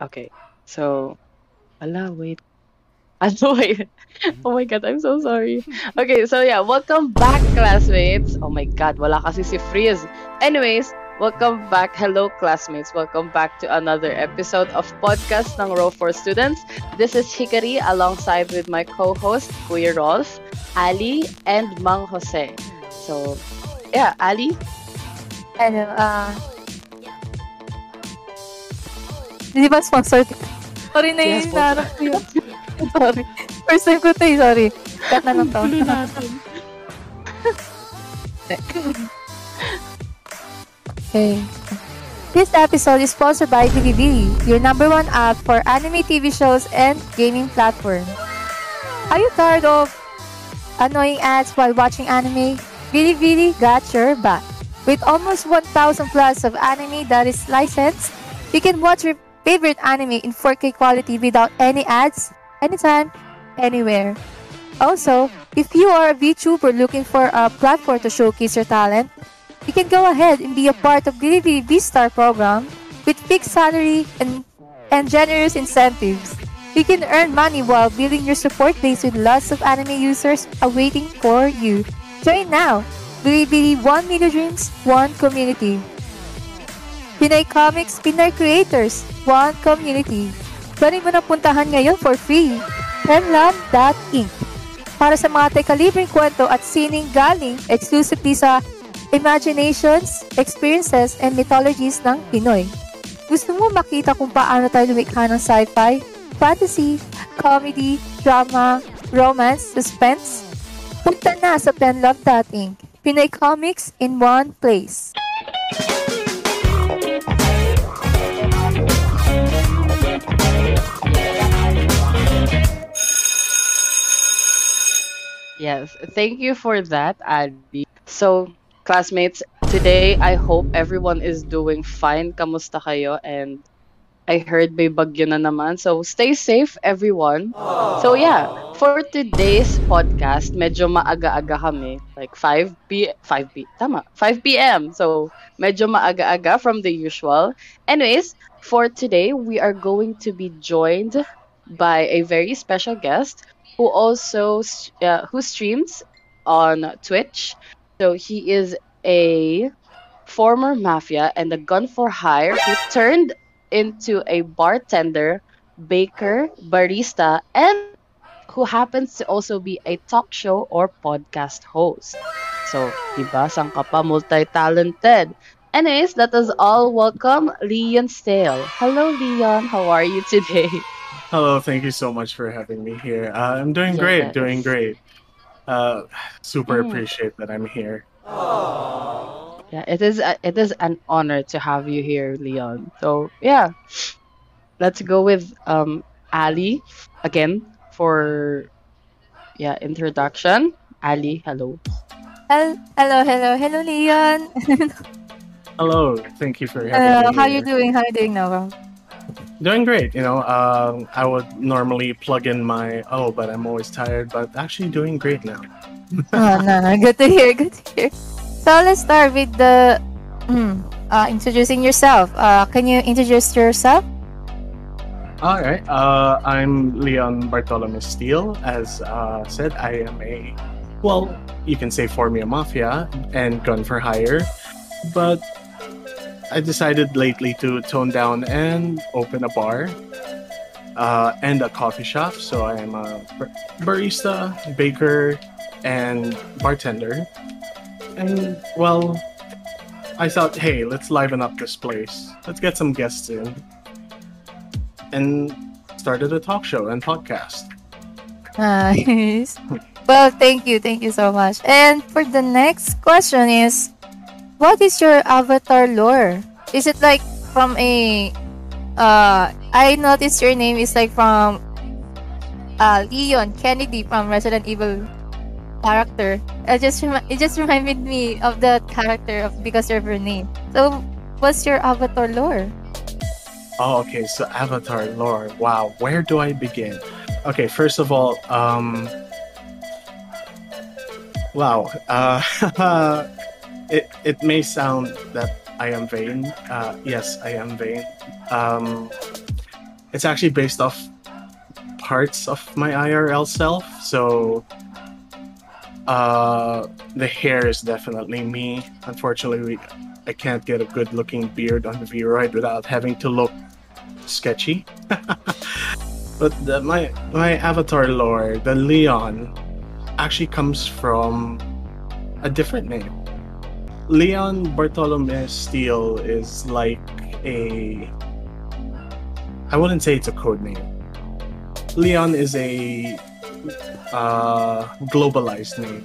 Okay, so, ala, wait. Oh my god, I'm so sorry. Okay, so yeah, welcome back, classmates. Oh my god, wala kasi si Freeze. Anyways, welcome back. Hello, classmates. Welcome back to another episode of Podcast ng Row 4 Students. This is Hikari alongside with my co-host, Kuya Rolf, Ali, and Mang Jose. So, yeah, Ali? Hello, Hindi ba sponsor? Sorry na yun, narap ko yun. Sorry. First time ko ito eh, sorry. Cut na lang to. Okay. This episode is sponsored by Bilibili, your #1 app for anime TV shows and gaming platform. Are you tired of annoying ads while watching anime? Bilibili got your back. With almost 1,000 plus of anime that is licensed, you can watch your favorite anime in 4K quality without any ads, anytime, anywhere. Also, if you are a VTuber looking for a platform to showcase your talent, you can go ahead and be a part of Bilibili V-Star program with fixed salary and generous incentives. You can earn money while building your support base with lots of anime users awaiting for you. Join now! Bilibili 1 Million Dreams, 1 Community. Pinay Comics, Pinay Creators, 1 Community. Pwede mo na puntahan ngayon for free. Penlove.ink para sa mga teka-libreng kwento at sining galing exclusively sa imaginations, experiences, and mythologies ng Pinoy. Gusto mo makita kung paano tayo lumikha ng sci-fi, fantasy, comedy, drama, romance, suspense? Punta na sa penlove.ink. Pinay Comics in one place. Yes, thank you for that, Abby. So, classmates, today I hope everyone is doing fine. Kamusta kayo? And I heard may bagyo na naman. So stay safe, everyone. Aww. So yeah, for today's podcast, medyo maaga-aga kami. Like 5 p.m. So medyo maaga-aga from the usual. Anyways, for today, we are going to be joined by a very special guest who also who streams on Twitch. So he is a former mafia and a gun for hire who turned into a bartender, baker, barista, and who happens to also be a talk show or podcast host. So, diba, sangka pa, multi-talented. Anyways, let us all welcome Leon Steele. Hello, Leon. How are you today? Hello. Thank you so much for having me here. I'm doing great. Doing great. Super appreciate that I'm here. Aww. Yeah, it is an honor to have you here, Leon. So yeah, let's go with Ali again for introduction. Ali, hello. Hello, Leon. Hello. Thank you for having me. How you doing? How you doing, Nova? Doing great, you know. I would normally plug in my but I'm always tired. But actually, doing great now. No, good to hear. Good to hear. So let's start with the introducing yourself. Can you introduce yourself? All right. I'm Leon Bartolome Steele. As said, I am you can say for me a mafia and gun for hire, but I decided lately to tone down and open a bar and a coffee shop. So I am a barista, baker, and bartender. And, well, I thought, hey, let's liven up this place. Let's get some guests in. And started a talk show and podcast. Nice. Well, thank you. Thank you so much. And for the next question is, what is your avatar lore? Is it like from a... I noticed your name is like from Leon Kennedy from Resident Evil character. It just reminded me of the character because of your name. So, what's your avatar lore? Oh, okay. So, avatar lore. Wow. Where do I begin? Okay, first of all... wow. It may sound that I am vain. Yes, I am vain. It's actually based off parts of my IRL self, so the hair is definitely me. Unfortunately, I can't get a good looking beard on the Vroid without having to look sketchy. But my avatar lore, the Leon, actually comes from a different name. Leon Bartolome Steele is like a... I wouldn't say it's a code name. Leon is a globalized name.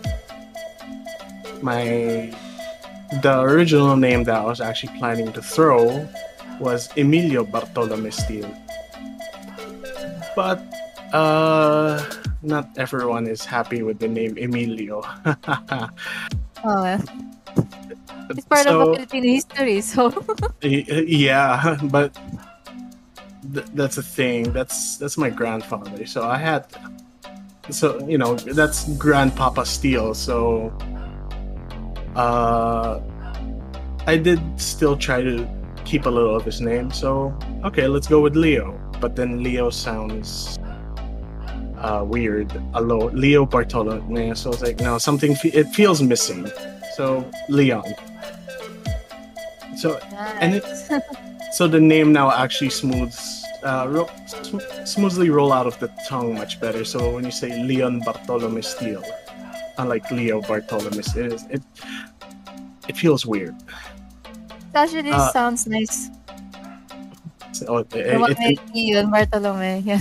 The original name that I was actually planning to throw was Emilio Bartolome Steele. But not everyone is happy with the name Emilio. It's part of Philippine history, so... Yeah, but that's a thing. That's my grandfather. So I had... So, you know, that's Grandpapa Steele, so... I did still try to keep a little of his name, so... Okay, let's go with Leo. But then Leo sounds... weird. Hello, Leo Bartolome. So I was like, no, it feels missing. So Leon. So nice. And so the name now actually smoothly roll out of the tongue much better. So when you say Leon Bartolome Steele, unlike Leo Bartolome, it feels weird. Actually, sounds nice. So, Bartolome, yeah.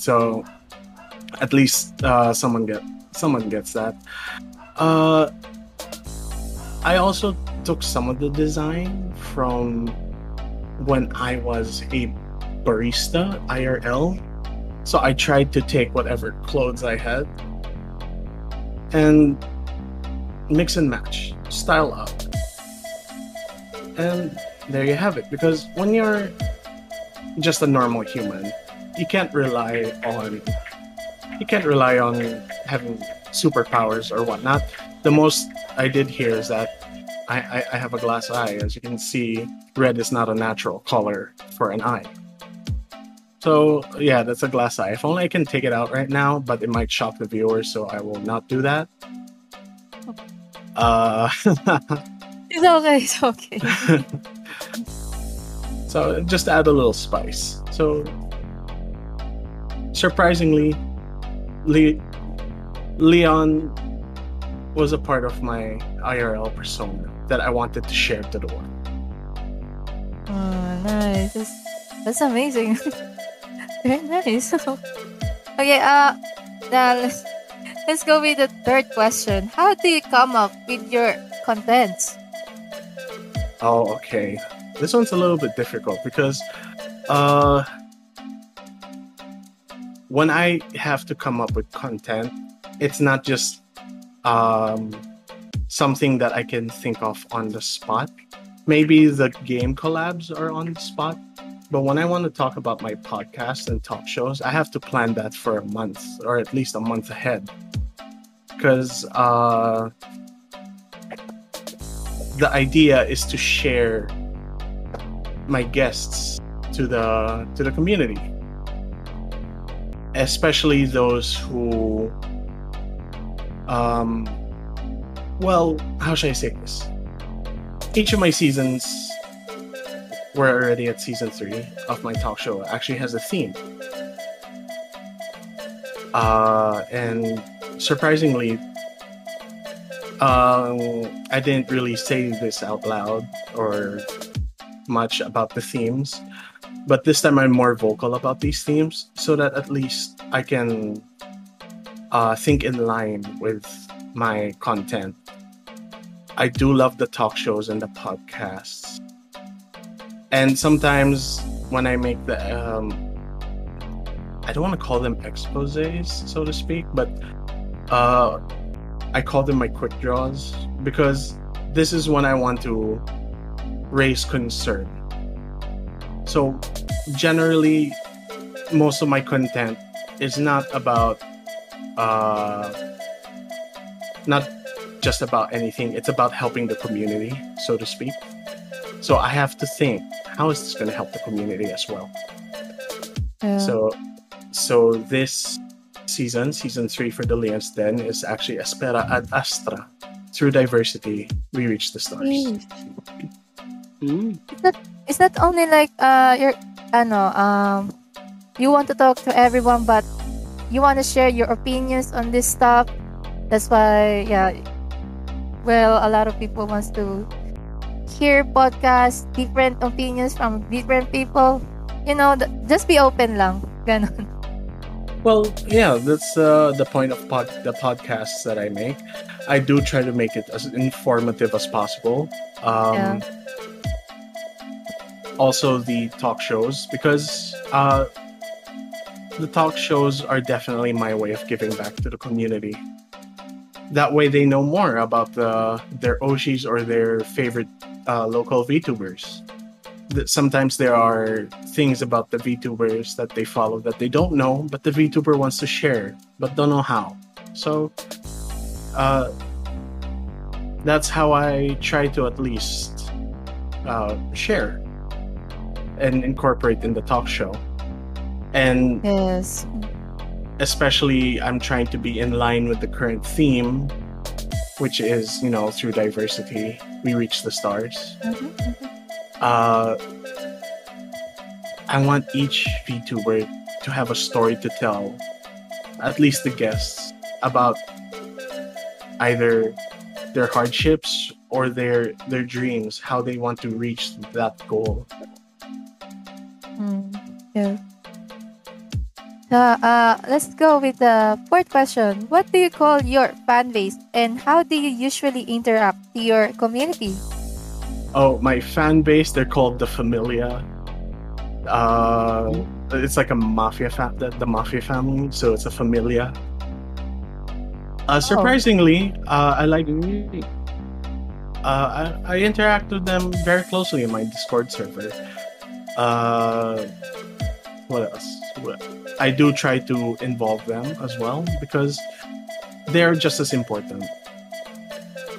So at least someone gets that. I also took some of the design from when I was a barista IRL. So I tried to take whatever clothes I had and mix and match, style up. And there you have it. Because when you're just a normal human, you can't rely on having superpowers or whatnot. The most I did here is that I have a glass eye. As you can see, red is not a natural color for an eye. So yeah, that's a glass eye. If only I can take it out right now, but it might shock the viewers, so I will not do that. Okay. It's okay. So just add a little spice. So surprisingly, Leon was a part of my IRL persona that I wanted to share to the world. Oh, nice. That's amazing. Very nice. Okay, now let's go with the third question. How do you come up with your contents? Oh, okay. This one's a little bit difficult because when I have to come up with content, it's not just something that I can think of on the spot. Maybe the game collabs are on the spot, but when I want to talk about my podcast and talk shows, I have to plan that for a month or at least a month ahead, because the idea is to share my guests to the community, especially those who well, how should I say this? Each of my seasons, we're already at season 3 of my talk show, actually has a theme. And surprisingly, I didn't really say this out loud or much about the themes, but this time I'm more vocal about these themes so that at least I can think in line with my content. I do love the talk shows and the podcasts. And sometimes when I make the, I don't want to call them exposés, so to speak, but I call them my quick draws, because this is when I want to raise concern. So generally, most of my content is not about not just about anything. It's about helping the community, so to speak. So I have to think, how is this going to help the community as well? So this season, season 3 for the Leon's Den is actually Espera ad Astra. Through diversity, we reach the stars. Mm. Is that only like your you want to talk to everyone, but you want to share your opinions on this stuff. That's why, yeah. Well, a lot of people wants to hear podcasts, different opinions from different people. You know, just be open lang. Ganon. Well, yeah, that's the point of the podcasts that I make. I do try to make it as informative as possible. Also, the talk shows, because the talk shows are definitely my way of giving back to the community. That way, they know more about their Oshis or their favorite local VTubers. Sometimes there are things about the VTubers that they follow that they don't know, but the VTuber wants to share, but don't know how. So that's how I try to at least share and incorporate in the talk show. And yes, especially I'm trying to be in line with the current theme, which is, you know, through diversity, we reach the stars. Mm-hmm. I want each VTuber to have a story to tell, at least the guests, about either their hardships or their dreams, how they want to reach that goal. Yeah. So, let's go with the fourth question. What do you call your fan base, and how do you usually interact with your community? Oh, my fan base, they're called the Familia. It's like a mafia the mafia family, so it's a Familia. Surprisingly, I interact with them very closely in my Discord server. What else? I do try to involve them as well, because they're just as important.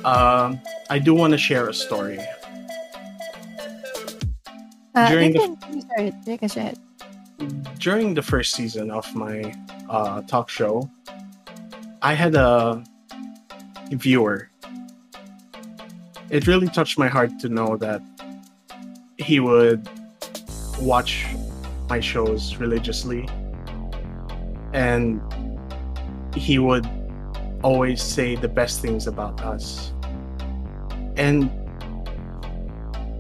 I do want to share a story. During the first season of my talk show, I had a viewer. It really touched my heart to know that he would watch my shows religiously, and he would always say the best things about us. And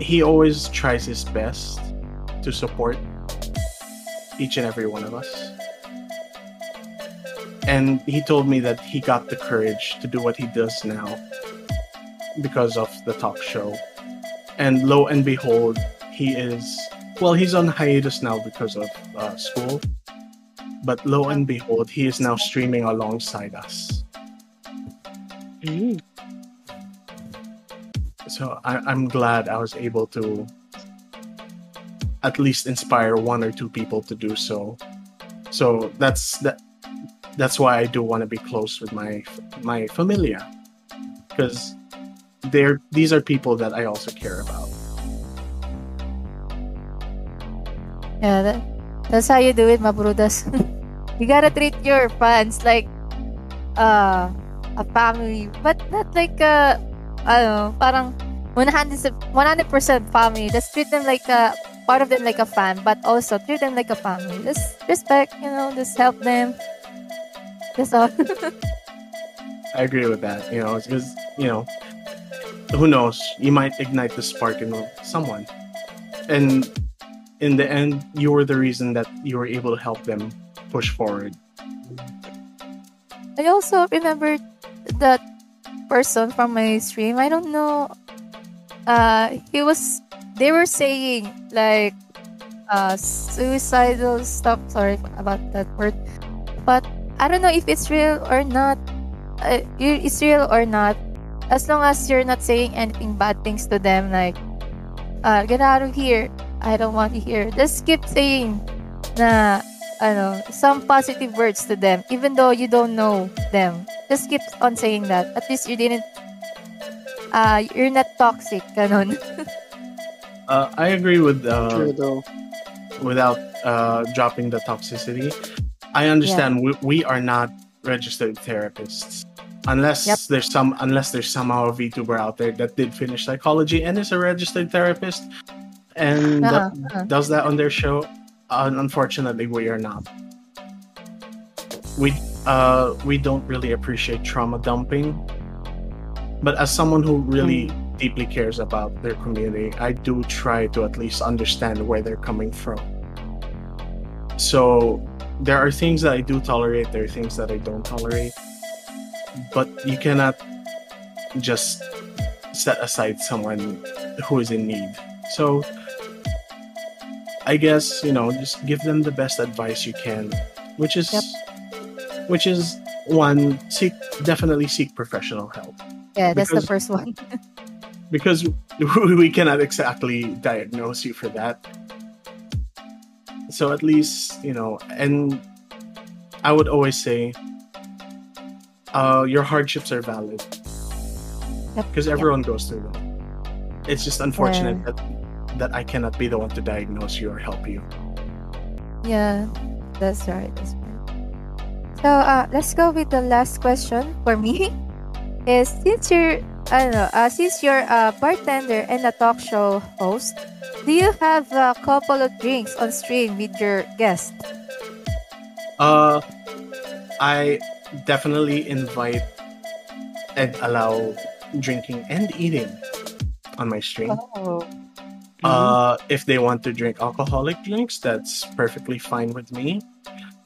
he always tries his best to support each and every one of us. And he told me that he got the courage to do what he does now because of the talk show. And lo and behold, he's on hiatus now because of school. But lo and behold, he is now streaming alongside us. Mm. So I'm glad I was able to at least inspire one or two people to do so. So that's why I do want to be close with my Familia, because these are people that I also care about. Yeah, that's how you do it, Mabrudas. You gotta treat your fans like a family, but not like a... I don't know, parang 100% family. Let's treat them like part of them like a fan, but also treat them like a family. Let's respect, you know, just help them. That's all. I agree with that, you know, because, you know, who knows, you might ignite the spark in someone. And in the end, you were the reason that you were able to help them push forward. I also remember that person from my stream, I don't know, they were saying like suicidal stuff, sorry about that word, but I don't know if it's real or not. As long as you're not saying anything bad things to them, like get out of here, I don't want you here, just keep saying some positive words to them, even though you don't know them. Just keep on saying that. At least you didn't... you're not toxic, ganon. I agree with without dropping the toxicity. I understand we are not registered therapists, unless there's somehow a VTuber out there that did finish psychology and is a registered therapist and does that on their show. Unfortunately, we are not. We don't really appreciate trauma dumping, but as someone who really deeply cares about their community, I do try to at least understand where they're coming from. So there are things that I do tolerate, there are things that I don't tolerate, but you cannot just set aside someone who is in need. So I guess, you know, just give them the best advice you can, which is one, definitely seek professional help. Yeah, that's the first one. Because we cannot exactly diagnose you for that. So at least, you know, and I would always say your hardships are valid. Because everyone goes through them. It's just unfortunate that I cannot be the one to diagnose you or help you. Yeah, that's right. That's right. So let's go with the last question for me. Is since you're since you're a bartender and a talk show host, do you have a couple of drinks on stream with your guest? I definitely invite and allow drinking and eating on my stream. If they want to drink alcoholic drinks, that's perfectly fine with me.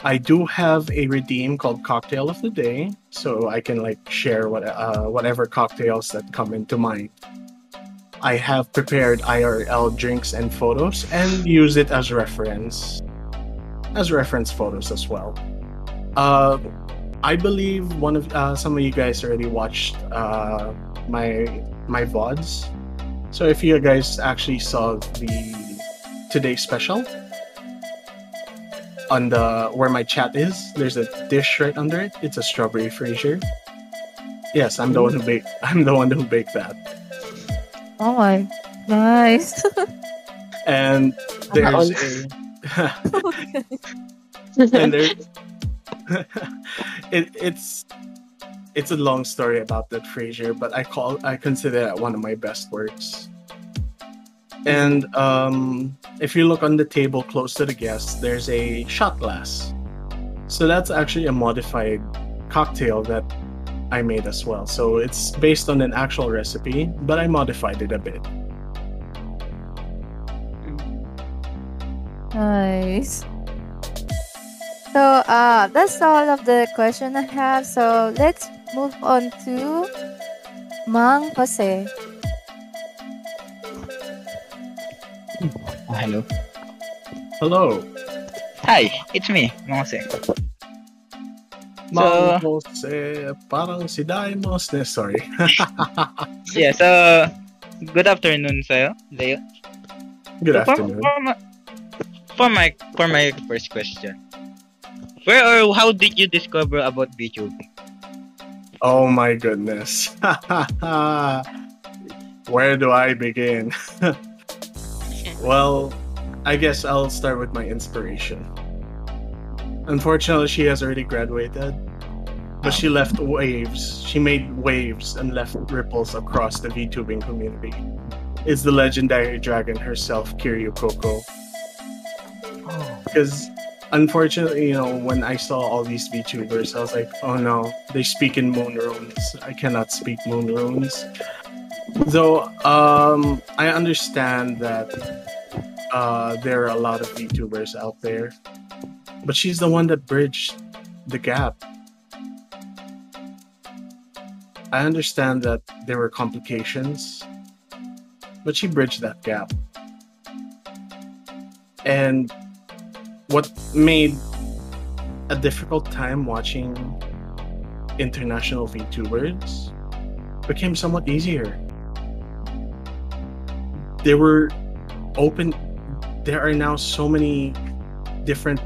I do have a redeem called Cocktail of the Day, so I can like share whatever cocktails that come into mind. I have prepared IRL drinks and photos and use it as reference photos as well. I believe some of you guys already watched my VODs. So if you guys actually saw the Today Special, on the where my chat is, there's a dish right under it. It's a strawberry Frasier. Yes, I'm the one who baked. I'm the one who baked that. Oh my, nice. And there's it's a long story about that Frasier, but I consider it one of my best works. And if you look on the table close to the guest, there's a shot glass. So that's actually a modified cocktail that I made as well. So it's based on an actual recipe, but I modified it a bit. Nice. So that's all of the questions I have. So let's move on to Mang Jose. Hello. Hello. Hi, it's me, Mose. Mose, parang si Daimos, sorry. Yeah, so good afternoon sa'yo, Leo. Good afternoon. For my first question, where or how did you discover about VTubing? Oh my goodness. Where do I begin? Well, I guess I'll start with my inspiration. Unfortunately, she has already graduated, but she left waves. She made waves and left ripples across the VTubing community. It's the legendary dragon herself, Kiryu Coco. Because, unfortunately, you know, when I saw all these VTubers, I was like, oh no, they speak in moon runes. I cannot speak moon runes. Though, I understand that there are a lot of VTubers out there, but she's the one that bridged the gap. I understand that there were complications, but she bridged that gap. And what made a difficult time watching international VTubers became somewhat easier. There are now so many different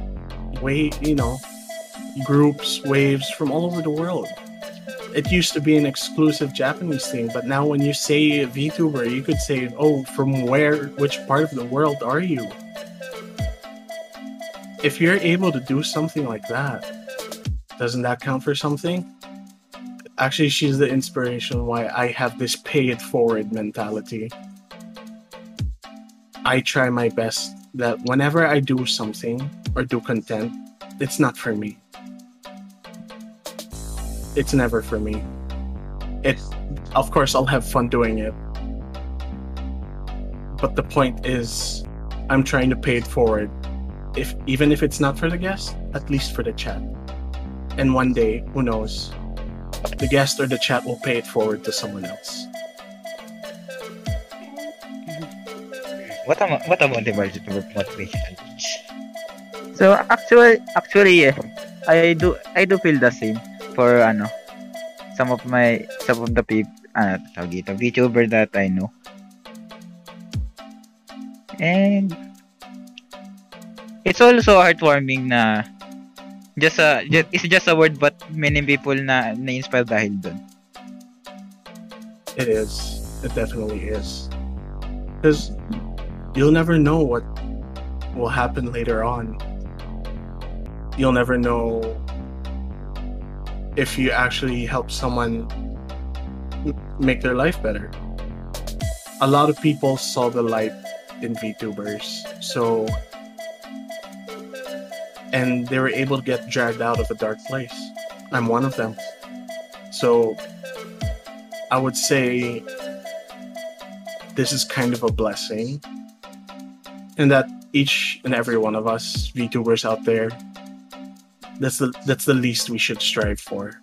groups, waves from all over the world. It used to be an exclusive Japanese thing, but now when you say VTuber, you could say, oh, from where, which part of the world are you? if you're able to do something like that, doesn't that count for something? Actually, she's the inspiration why I have this pay it forward mentality. I try my best that whenever I do something or do content, it's not for me. It's never for me. Of course, I'll have fun doing it. But the point is, I'm trying to pay it forward. Even if it's not for the guest, at least for the chat. And one day, who knows, the guest or the chat will pay it forward to someone else. What about the motivation? So actually, yeah, I do feel the same for some of the people, VTuber that I know. And it's also heartwarming na it's just a word, but many people na-inspired dahil dun. It is. It definitely is. Because you'll never know what will happen later on. You'll never know if you actually help someone make their life better. A lot of people saw the light in VTubers, and they were able to get dragged out of a dark place. I'm one of them. So I would say this is kind of a blessing, and that each and every one of us VTubers out there, that's the least we should strive for.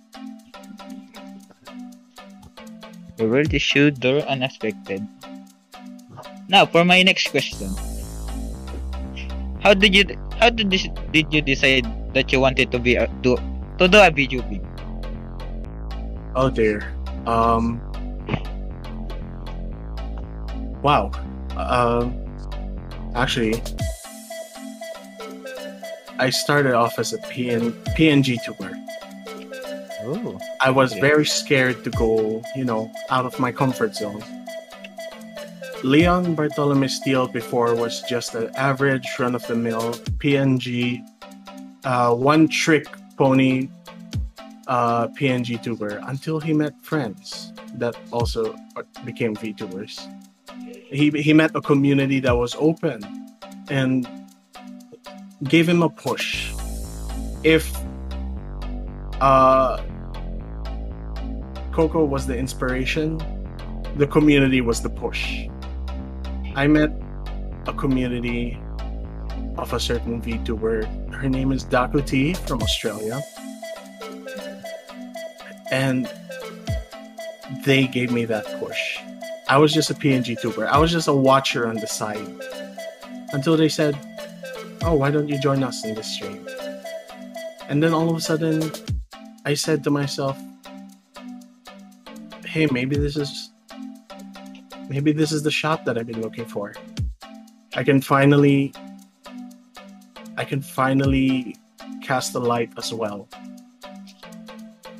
The world is shoot door unexpected. Now, for my next question, how did you decide that you wanted to be do a VTubing? Oh dear, wow, actually, I started off as a PNG tuber. Ooh, I was very scared to go, out of my comfort zone. Leon Bartolome Steele before was just an average run-of-the-mill PNG, one-trick pony PNG tuber until he met friends that also became VTubers. He met a community that was open and gave him a push. If Coco was the inspiration, the community was the push. I met a community of a certain VTuber. Her name is Daku T from Australia. And they gave me that push. I was just a PNG tuber. I was just a watcher on the side. Until they said, oh, why don't you join us in this stream? And then all of a sudden, I said to myself, hey, maybe this is the shop that I've been looking for. I can finally cast the light as well.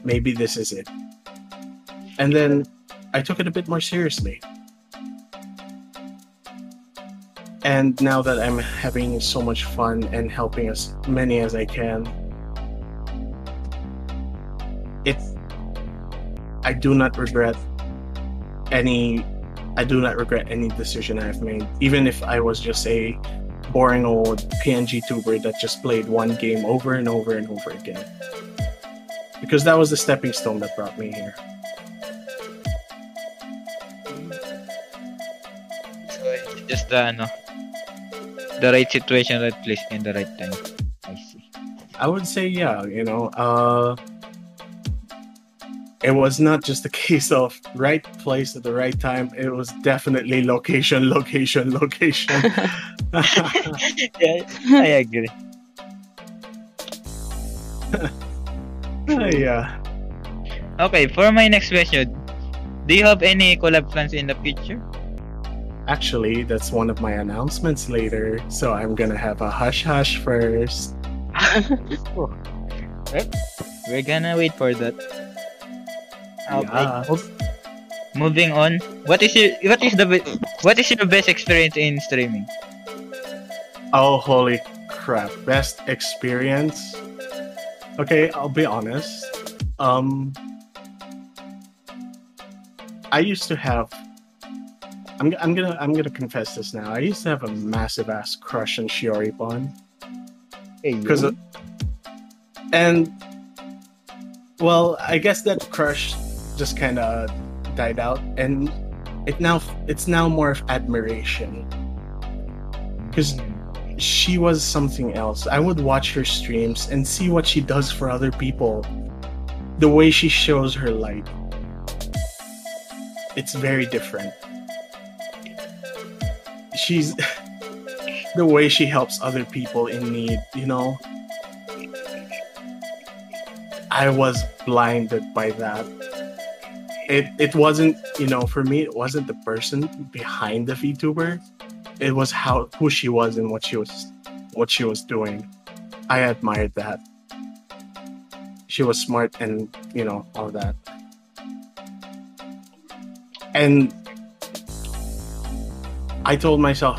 Maybe this is it. And then I took it a bit more seriously. And now that I'm having so much fun and helping as many as I can, I do not regret any decision I've made, even if I was just a boring old PNG tuber that just played one game over and over and over again. Because that was the stepping stone that brought me here. So it's just the right situation, right place, and the right time. I see. I would say, yeah, it was not just a case of right place at the right time. It was definitely location. Yeah, I agree. Yeah. Okay, for my next question, do you have any collab plans in the future? Actually, that's one of my announcements later, so I'm gonna have a hush-hush first. Well, we're gonna wait for that. Okay. Moving on. What is your best experience in streaming? Oh, holy crap, best experience? Okay, I'll be honest. I used to have. I'm gonna confess this now. I used to have a massive ass crush on Shiori Bon. Hey, because and well, I guess that crush just kind of died out, and it's now more of admiration. Because she was something else. I would watch her streams and see what she does for other people. The way she shows her light. It's very different. She's... the way she helps other people in need, you know? I was blinded by that. It wasn't, you know, for me, it wasn't the person behind the VTuber. It was who she was and what she was doing. I admired that. She was smart and, you know, all that. And I told myself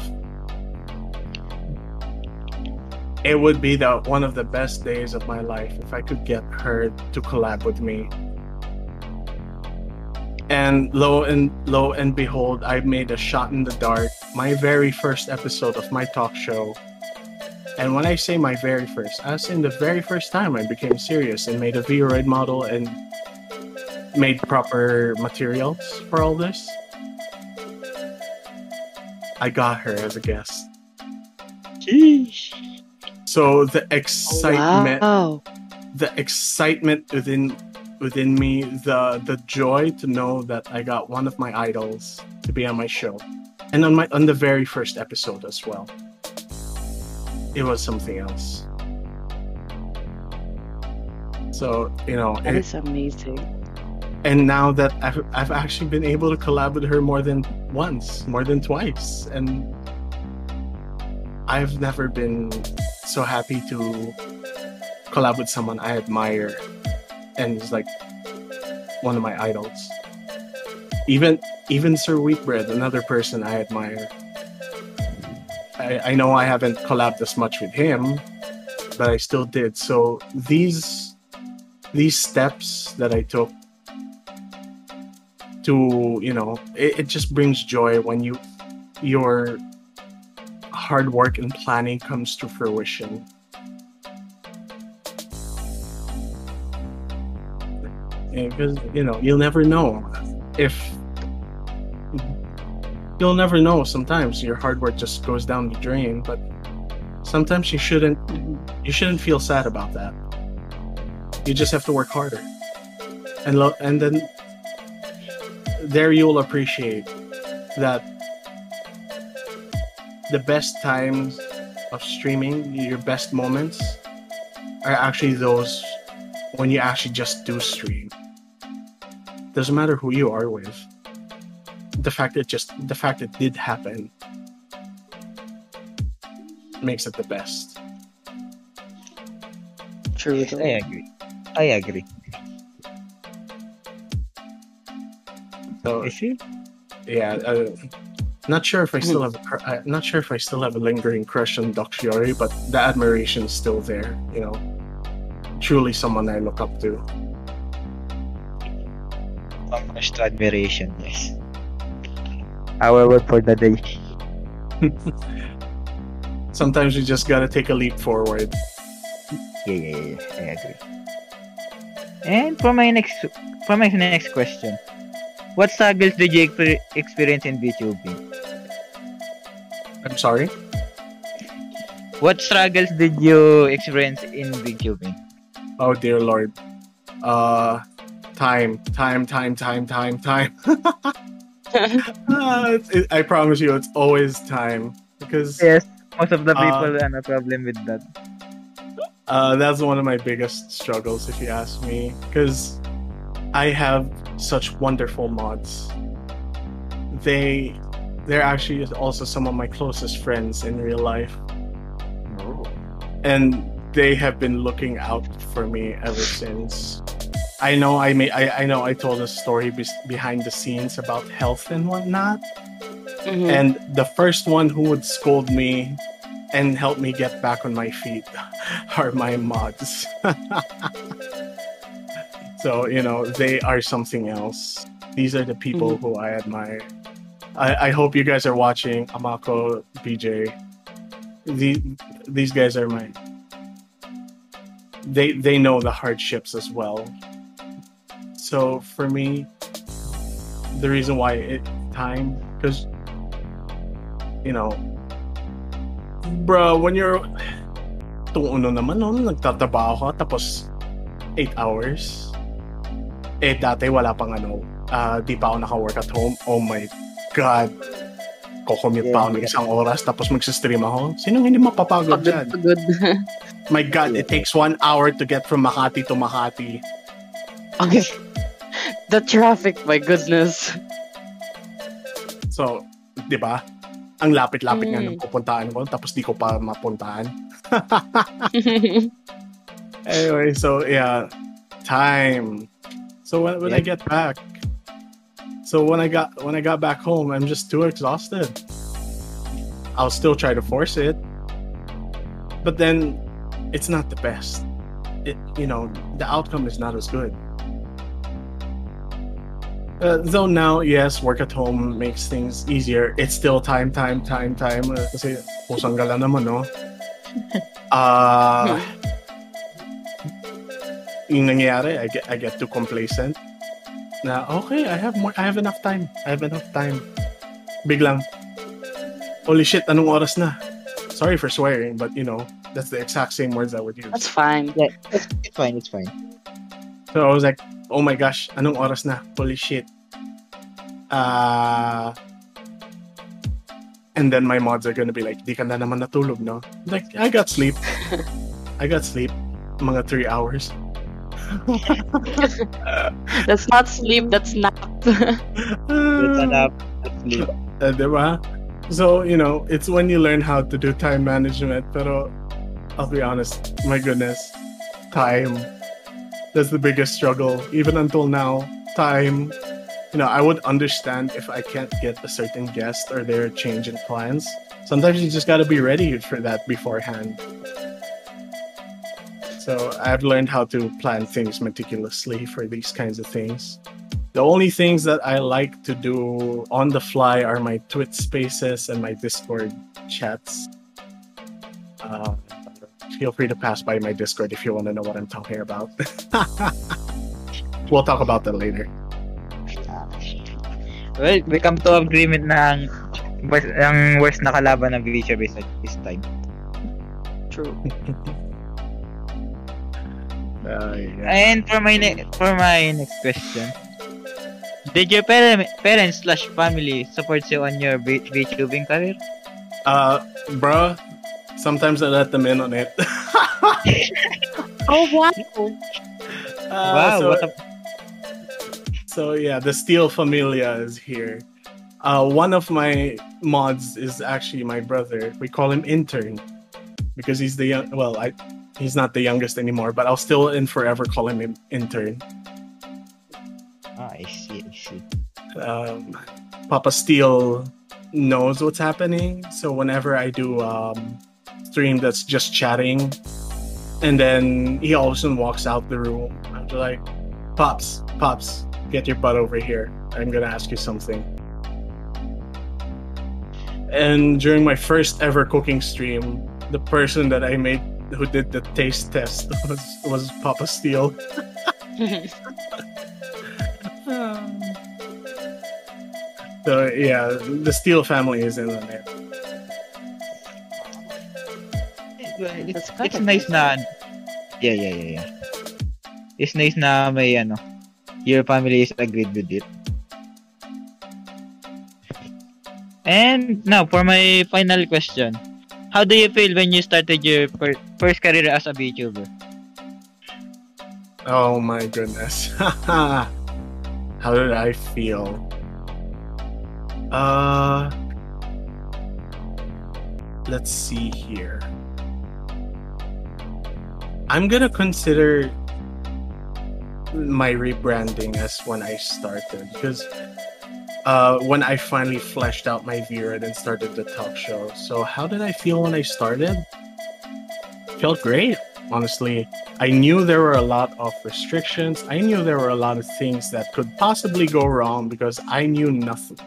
it would be one of the best days of my life if I could get her to collab with me. And lo and behold, I made a shot in the dark, my very first episode of my talk show. And when I say my very first, I was saying the very first time I became serious and made a Vroid model and made proper materials for all this. I got her as a guest. Jeez. So the excitement, wow. The excitement within me, the joy to know that I got one of my idols to be on my show, and on the very first episode as well. It was something else. So, you know, that is amazing. And now that I've actually been able to collab with her more than once, more than twice, and I've never been so happy to collab with someone I admire. And he's like one of my idols. Even Sir Wheatbread, another person I admire. I know I haven't collabed as much with him, but I still did. So these steps that I took to, you know, it just brings joy when your hard work and planning comes to fruition. Because, you know, you'll never know sometimes your hard work just goes down the drain, but sometimes you shouldn't feel sad about that. You just have to work harder, and then there you'll appreciate that the best times of streaming, your best moments, are actually those when you actually just do stream. Doesn't matter who you are with. The fact it did happen makes it the best. True. Yes, I agree. So, is she? Yeah. Not sure if I still have a lingering crush on Doc Shiori, but the admiration is still there. You know, truly someone I look up to. Much to admiration, yes. I will wait for the day. Sometimes you just gotta take a leap forward. Yeah, I agree. And for my next question, what struggles did you experience in VTubing? I'm sorry? What struggles did you experience in VTubing? Oh dear lord. Time. I promise you, it's always time, because yes, most of the people have a problem with that. That's one of my biggest struggles, if you ask me, because I have such wonderful mods. They're actually also some of my closest friends in real life, and they have been looking out for me ever since. I know I told a story behind the scenes about health and whatnot, and the first one who would scold me and help me get back on my feet are my mods. So, you know, they are something else. These are the people who I admire. I hope you guys are watching. Amako, BJ. These guys are mine. They know the hardships as well. So for me, the reason why because, you know, bro, when you're nagtatrabaho ka, tapos 8 hours. Eh, dati wala pang di pa ako naka-work at home. Oh my God. Kukumit pa ako ng isang oras, tapos mag-stream ako. Sinong hindi mapapagod dyan? My God, it takes 1 hour to get from Makati to Makati. Okay. The traffic, my goodness. So, di ba? Ang lapit-lapit nga ng pupuntaan ko, tapos di ko pa mapuntahan. Anyway, so yeah, time. So when I get back, so when I got back home, I'm just too exhausted. I'll still try to force it, but then it's not the best. It, you know, the outcome is not as good. Though now, yes, work at home makes things easier. It's still time. Kasi pusang gala naman, no? Yung nangyayari, I get too complacent. Na okay, I have enough time. Biglang, holy shit, anong oras na? Sorry for swearing, but you know, that's the exact same words I would use. That's fine. Yeah, it's fine. So I was like, oh my gosh, anong oras na? Holy shit. And then my mods are gonna be like, di ka na naman natulog, no? Like, I got sleep. Mga 3 hours. That's not sleep, that's nap. That's a nap, that's sleep. Diba? So, you know, it's when you learn how to do time management. Pero, I'll be honest, my goodness, time. That's the biggest struggle. Even until now, time. You know, I would understand if I can't get a certain guest or their change in plans. Sometimes you just gotta be ready for that beforehand. So I've learned how to plan things meticulously for these kinds of things. The only things that I like to do on the fly are my Twitch spaces and my Discord chats. Feel free to pass by my Discord if you want to know what I'm talking about. We'll talk about that later. Well, we come to agreement na ang worst na kalaban ng VTuber at this time. True. Yeah. And for my next question, did your parents/family support you on your VTubing career? Bro, sometimes I let them in on it. Oh wow! Wow! So, yeah, the Steele Familia is here. One of my mods is actually my brother. We call him Intern because he's the young. Well, He's not the youngest anymore, but I'll still and forever call him Intern. Ah, I see. Papa Steele knows what's happening, so whenever I do stream that's just chatting, and then he all of a sudden walks out the room, I'm just like, Pops, get your butt over here. I'm gonna ask you something. And during my first ever cooking stream, the person that I made who did the taste test was Papa Steele. So yeah, the Steele family is in on it. It's nice na. Yeah. It's nice na may your family is agreed with it. And now for my final question. How do you feel when you started your first career as a VTuber? Oh my goodness. How did I feel? Let's see here. I'm gonna consider my rebranding as when I started because when I finally fleshed out my V-Red and started the talk show. So how did I feel when I started? Felt great, honestly. I knew there were a lot of restrictions. I knew there were a lot of things that could possibly go wrong because I knew nothing.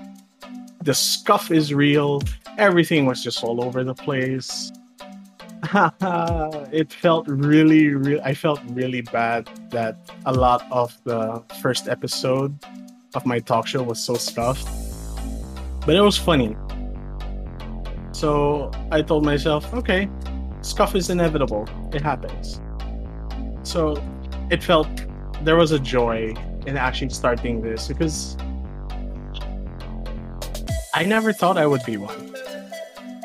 The scuff is real. Everything was just all over the place. It felt really, I felt really bad that a lot of the first episode of my talk show was so scuffed. But it was funny. So I told myself, okay, scuff is inevitable. It happens. So it felt there was a joy in actually starting this because I never thought I would be one.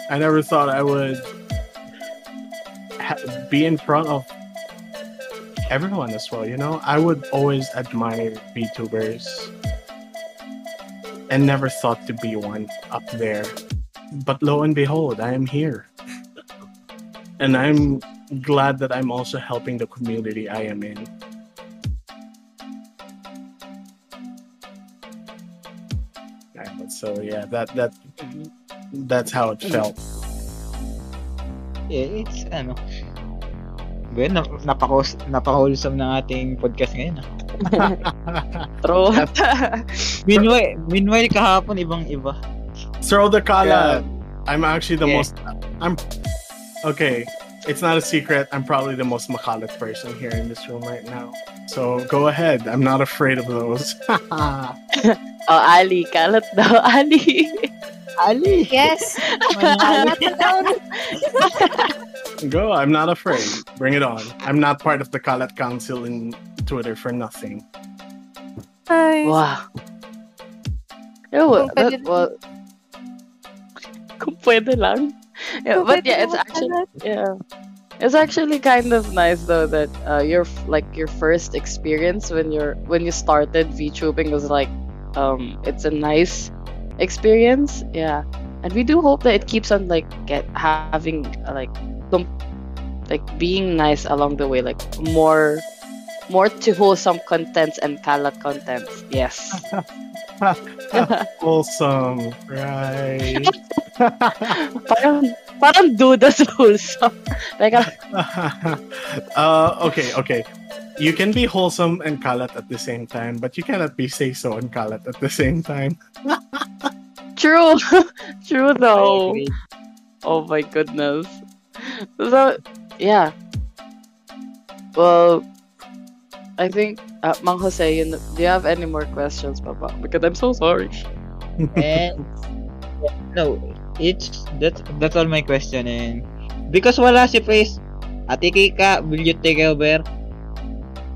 I never thought I would be in front of everyone as well, you know? I would always admire VTubers and never thought to be one up there. But lo and behold, I am here. And I'm glad that I'm also helping the community I am in. So yeah, that's how it felt. Yeah, it's ano. Well, napaka-wholesome ng ating podcast ngayon. True. meanwhile kahapon ibang-iba. Throw the collar. Yeah. I'm actually the most okay, it's not a secret. I'm probably the most makalat person here in this room right now. So go ahead. I'm not afraid of those. Oh, Ali. Kalat daw, Ali. Ali? Yes. Kalat daw. Go, I'm not afraid. Bring it on. I'm not part of the Kalat Council in Twitter for nothing. Hi. Wow. Kung pwede lang. Yeah, but yeah, it's actually... Yeah. It's actually kind of nice though that your first experience when you started VTubing was like it's a nice experience, yeah. And we do hope that it keeps on being nice along the way, like more to wholesome contents and kalat contents. Yes. Wholesome, right? Parang dudas wholesome. Okay. You can be wholesome and kalat at the same time, but you cannot be say-so and kalat at the same time. True. True, though. Oh, my goodness. So, yeah. Well, I think, Mang Jose, do you have any more questions, Papa? Because I'm so sorry. No, that's all my question. And because wala si Praise, Ate Kika, will you take over?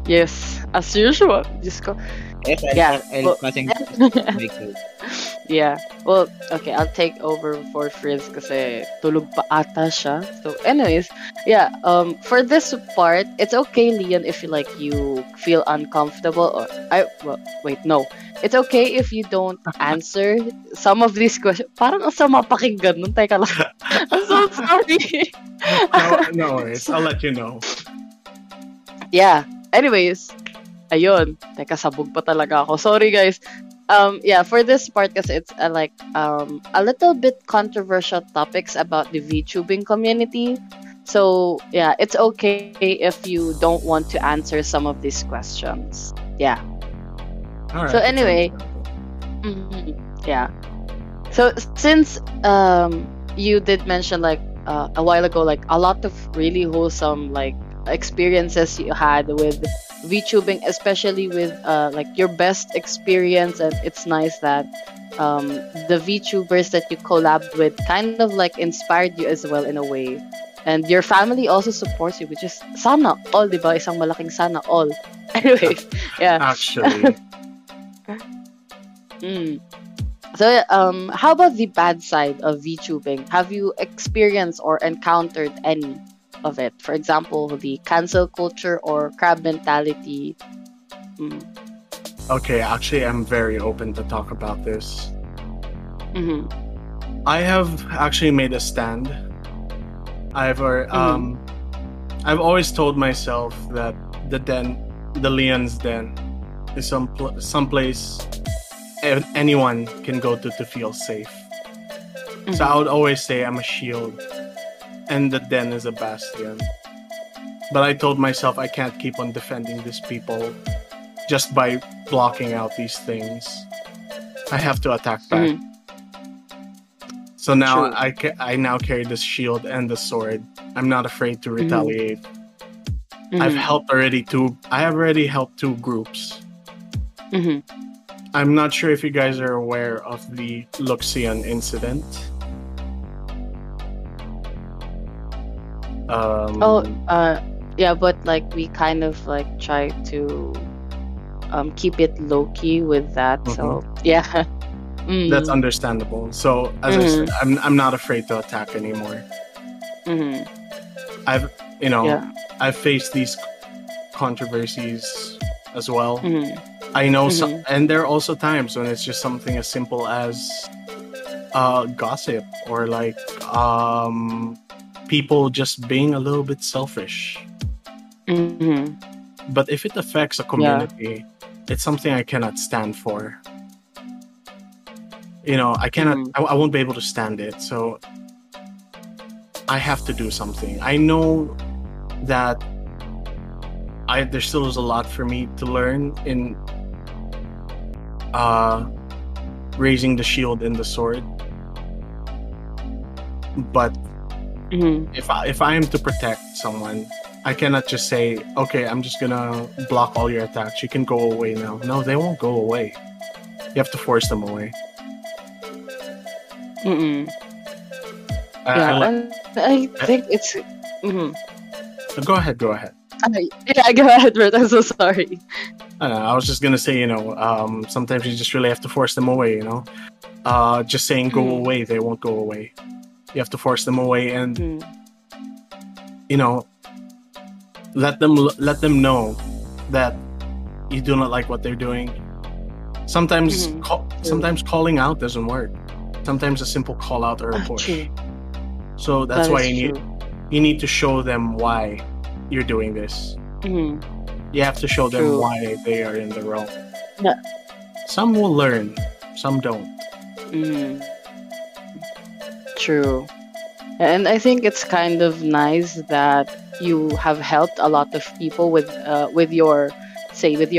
Yes, as usual. Yes, yeah. Well, okay, I'll take over for Frizz kasi tulog pa ata siya. So anyways, yeah, for this part, it's okay, Leon, if you feel uncomfortable or it's okay if you don't answer some of these questions. Parang asama pakinggan nun, teka lang. I'm so sorry. No worries, I'll let you know. Yeah. Anyways, ayun, teka, sabog pa talaga ako. Sorry guys. Yeah, for this part kasi it's a little bit controversial topics about the VTubing community. So, yeah, it's okay if you don't want to answer some of these questions. Yeah. All right. So anyway, yeah. So since you did mention a while ago a lot of really wholesome experiences you had with VTubing, especially with your best experience, and it's nice that the VTubers that you collabed with kind of inspired you as well in a way, and your family also supports you, which is sana all, diba? Isang malaking sana all. Anyways, yeah. Actually. So, how about the bad side of VTubing? Have you experienced or encountered any of it? For example, the cancel culture or crab mentality. Okay, actually, I'm very open to talk about this. Mm-hmm. I have actually made a stand. I've always told myself that the Leon's Den, is some place anyone can go to feel safe. Mm-hmm. So I would always say I'm a shield and the Den is a bastion. But I told myself I can't keep on defending these people just by blocking out these things. I have to attack back. Mm-hmm. So now I now carry this shield and the sword. I'm not afraid to retaliate. Mm-hmm. I have already helped two groups. Mm-hmm. I'm not sure if you guys are aware of the Luxian incident. Yeah, but like we kind of like try to keep it low-key with that. Mm-hmm. So yeah. Mm-hmm. That's understandable. So as I said, I'm not afraid to attack anymore. Mm-hmm. I've faced these controversies as well. Mm-hmm. I know some, and there are also times when it's just something as simple as gossip or like people just being a little bit selfish. Mm-hmm. But if it affects a community, it's something I cannot stand for. You know, I cannot. I won't be able to stand it. So I have to do something. I know that there still is a lot for me to learn in raising the shield and the sword. But if I am to protect someone, I cannot just say, okay, I'm just gonna block all your attacks. You can go away now. No, they won't go away. You have to force them away. Mm-mm. I think it's... Mm-hmm. Go ahead. Go ahead, Bert. I'm so sorry. I was just going to say, sometimes you just really have to force them away, just saying go away, they won't go away. You have to force them away and, let them know that you do not like what they're doing. Sometimes, sometimes calling out doesn't work. Sometimes a simple call out or a push. So that's why you need to show them why you're doing this. Mm-hmm. You have to show them why they are in the wrong. Yeah. Some will learn, some don't. Mm. True. And I think it's kind of nice that you have helped a lot of people with your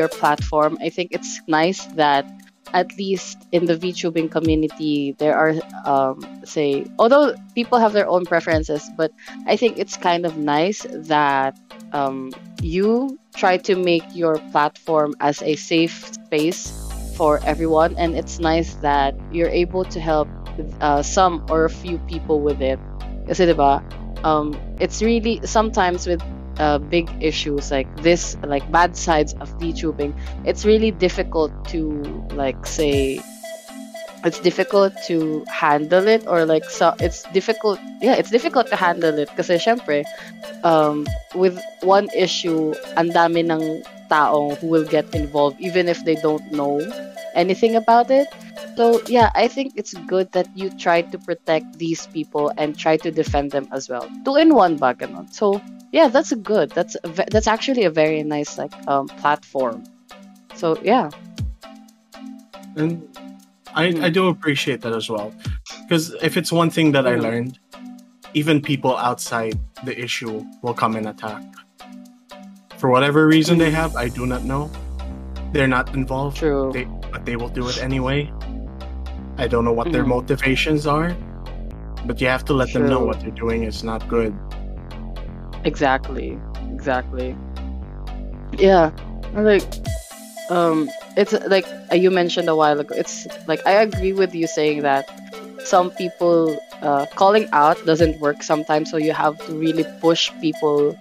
platform. I think it's nice that at least in the VTubing community, there are, although people have their own preferences, but I think it's kind of nice that you try to make your platform as a safe space for everyone. And it's nice that you're able to help some or a few people with it. Kasi diba, it's really sometimes with big issues like this, like bad sides of VTubing, it's really difficult to handle it or like, so it's difficult. Yeah, it's difficult to handle it kasi syempre, with one issue, ang dami ng taong who will get involved even if they don't know anything about it. So yeah, I think it's good that you try to protect these people and try to defend them as well. 2-in-1 ba, ganon. So yeah, that's good. That's actually a very nice platform. So yeah, and I do appreciate that as well, because if it's one thing that I learned, even people outside the issue will come and attack for whatever reason they have. I do not know. They're not involved. True. But they will do it anyway. I don't know what their motivations are, but you have to let them know what they're doing is not good. Exactly. Yeah, like it's like you mentioned a while ago, it's like I agree with you saying that some people calling out doesn't work sometimes, so you have to really push people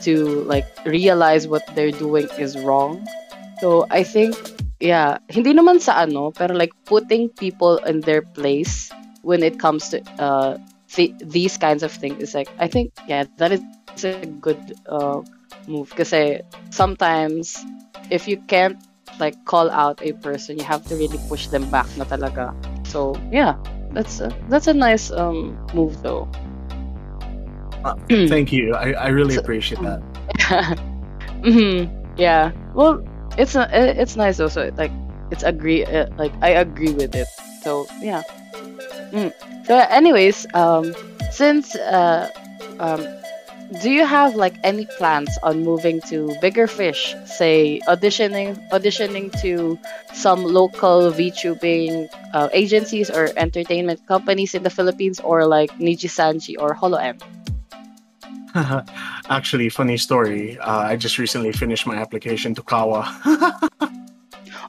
to like realize what they're doing is wrong. So I think hindi naman sa pero like putting people in their place when it comes to these kinds of things is like, I think that is a good move, because sometimes if you can't like call out a person, you have to really push them back na talaga. So yeah, that's a nice move though. Thank you. I really appreciate that. Yeah, well, it's nice also, like it's agree like I agree with it. So yeah. So anyways, since do you have like any plans on moving to bigger fish, say auditioning to some local VTubing agencies or entertainment companies in the Philippines, or like Niji Sanji or HoloM? Actually, funny story. I just recently finished my application to Kawa.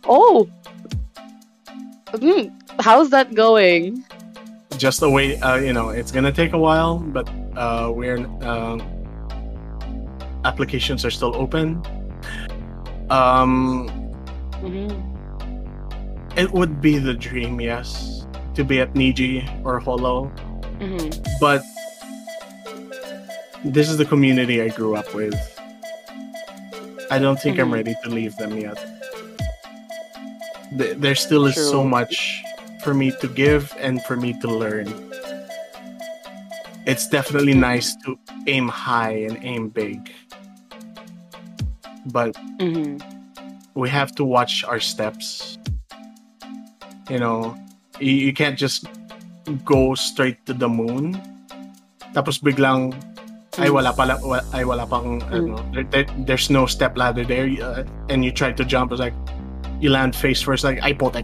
Oh. How's that going? Just the way, you know, it's gonna take a while, but applications are still open. It would be the dream, yes, to be at Niji or Holo, but this is the community I grew up with. I don't think I'm ready to leave them yet. There still is so much for me to give and for me to learn. It's definitely nice to aim high and aim big, but we have to watch our steps. You know, you can't just go straight to the moon. Tapos biglang ay wala pang ano, there's no step ladder there, and you try to jump, it's like you land face first, like ay potek.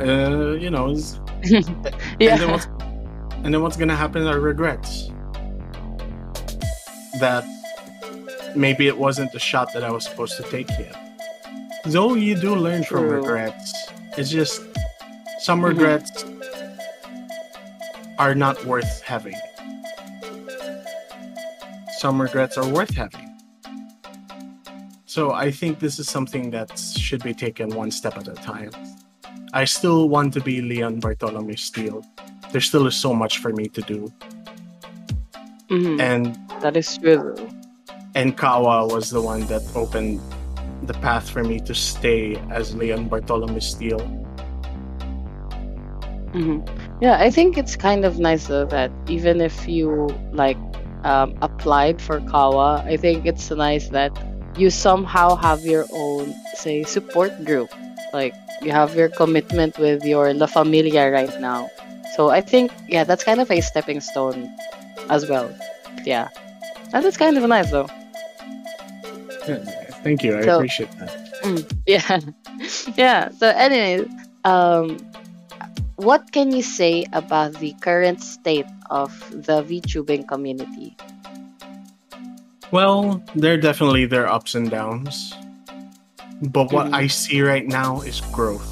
You know, yeah. And then what's gonna happen are regrets. That maybe it wasn't the shot that I was supposed to take here. Though you do learn from regrets, it's just some regrets are not worth having. Some regrets are worth having. So I think this is something that should be taken one step at a time. I still want to be Leon Bartolome Steele. There still is so much for me to do. And that is true. And Kawa was the one that opened the path for me to stay as Leon Bartolome Steele. Yeah, I think it's kind of nice though that even if you like applied for Kawa, I think it's nice that you somehow have your own, say, support group. Like, you have your commitment with your La Familia right now. So I think, yeah, that's kind of a stepping stone as well. Yeah. And it's kind of nice, though. Yeah, thank you. I appreciate that. Yeah. Yeah. So anyway, what can you say about the current state of the VTubing community? Well, there are definitely their ups and downs. But what I see right now is growth.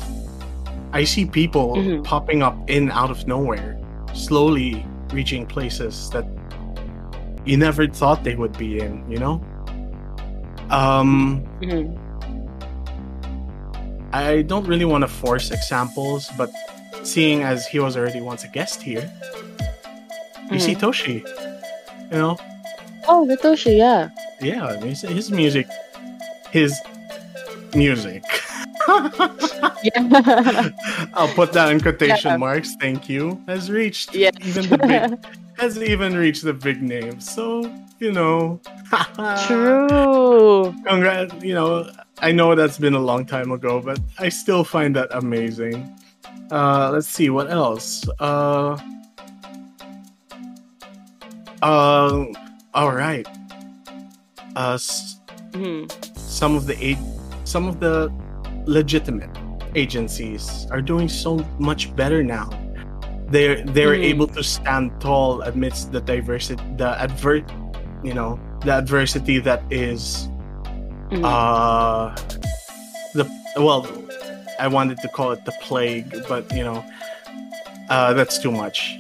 I see people popping up in out of nowhere, slowly reaching places that you never thought they would be in, you know? I don't really want to force examples, but seeing as he was already once a guest here, you see Toshi, you know? Oh, the Toshi, yeah. Yeah, his music. Yeah. I'll put that in quotation marks. Thank you. Has reached even reached the big name. So, you know. True. Congrats. You know, I know that's been a long time ago, but I still find that amazing. Let's see what else. All right. Some of the legitimate agencies are doing so much better now. They're able to stand tall amidst the diversity, the adversity that is I wanted to call it the plague, but you know, that's too much.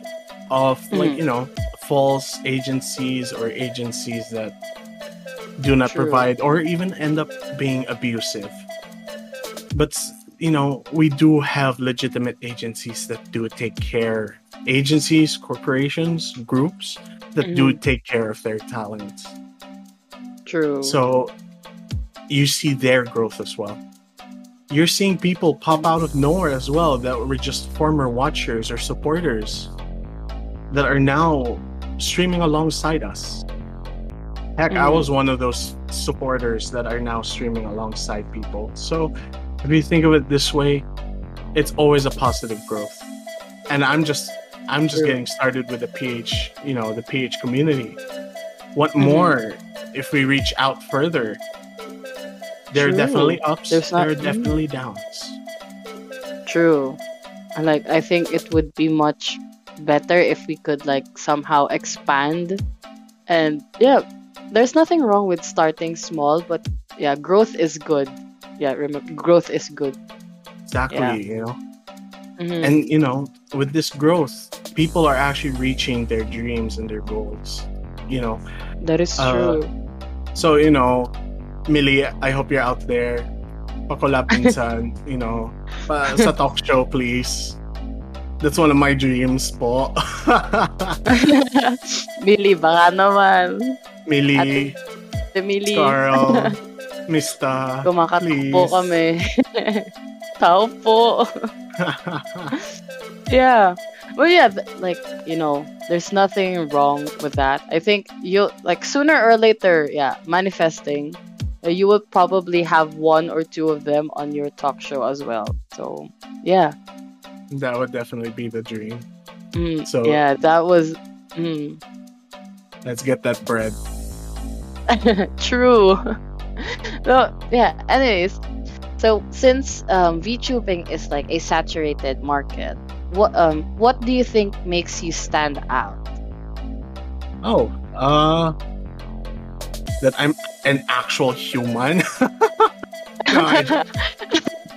Of like, you know, false agencies or agencies that do not provide or even end up being abusive. But, you know, we do have legitimate agencies that do take care. Agencies, corporations, groups that do take care of their talents. True. So you see their growth as well. You're seeing people pop out of nowhere as well that were just former watchers or supporters that are now streaming alongside us. Heck, I was one of those supporters that are now streaming alongside people. So if you think of it this way, it's always a positive growth. And I'm just getting started with the PH community. What more if we reach out further? There are definitely ups, there are definitely downs. True. Like, I think it would be much better if we could like somehow expand. And yeah, there's nothing wrong with starting small, but yeah, growth is good. Yeah, remember, growth is good. Exactly, yeah. You know. Mm-hmm. And you know, with this growth, people are actually reaching their dreams and their goals. You know. That is true. So, you know, Millie, I hope you're out there. Pakolab minsan, you know, sa talk show, please. That's one of my dreams po. Millie, baka naman. Millie. Ate Millie. Carl. Mista. Kumakatakbo kami. Tao po. Yeah. Well, yeah, like, you know, there's nothing wrong with that. I think you'll, like, sooner or later, yeah, manifesting, you will probably have one or two of them on your talk show as well. So, yeah. That would definitely be the dream. So yeah, that was. Let's get that bread. True. So yeah. Anyways, so since VTubing is like a saturated market, what do you think makes you stand out? Oh, that I'm an actual human. No,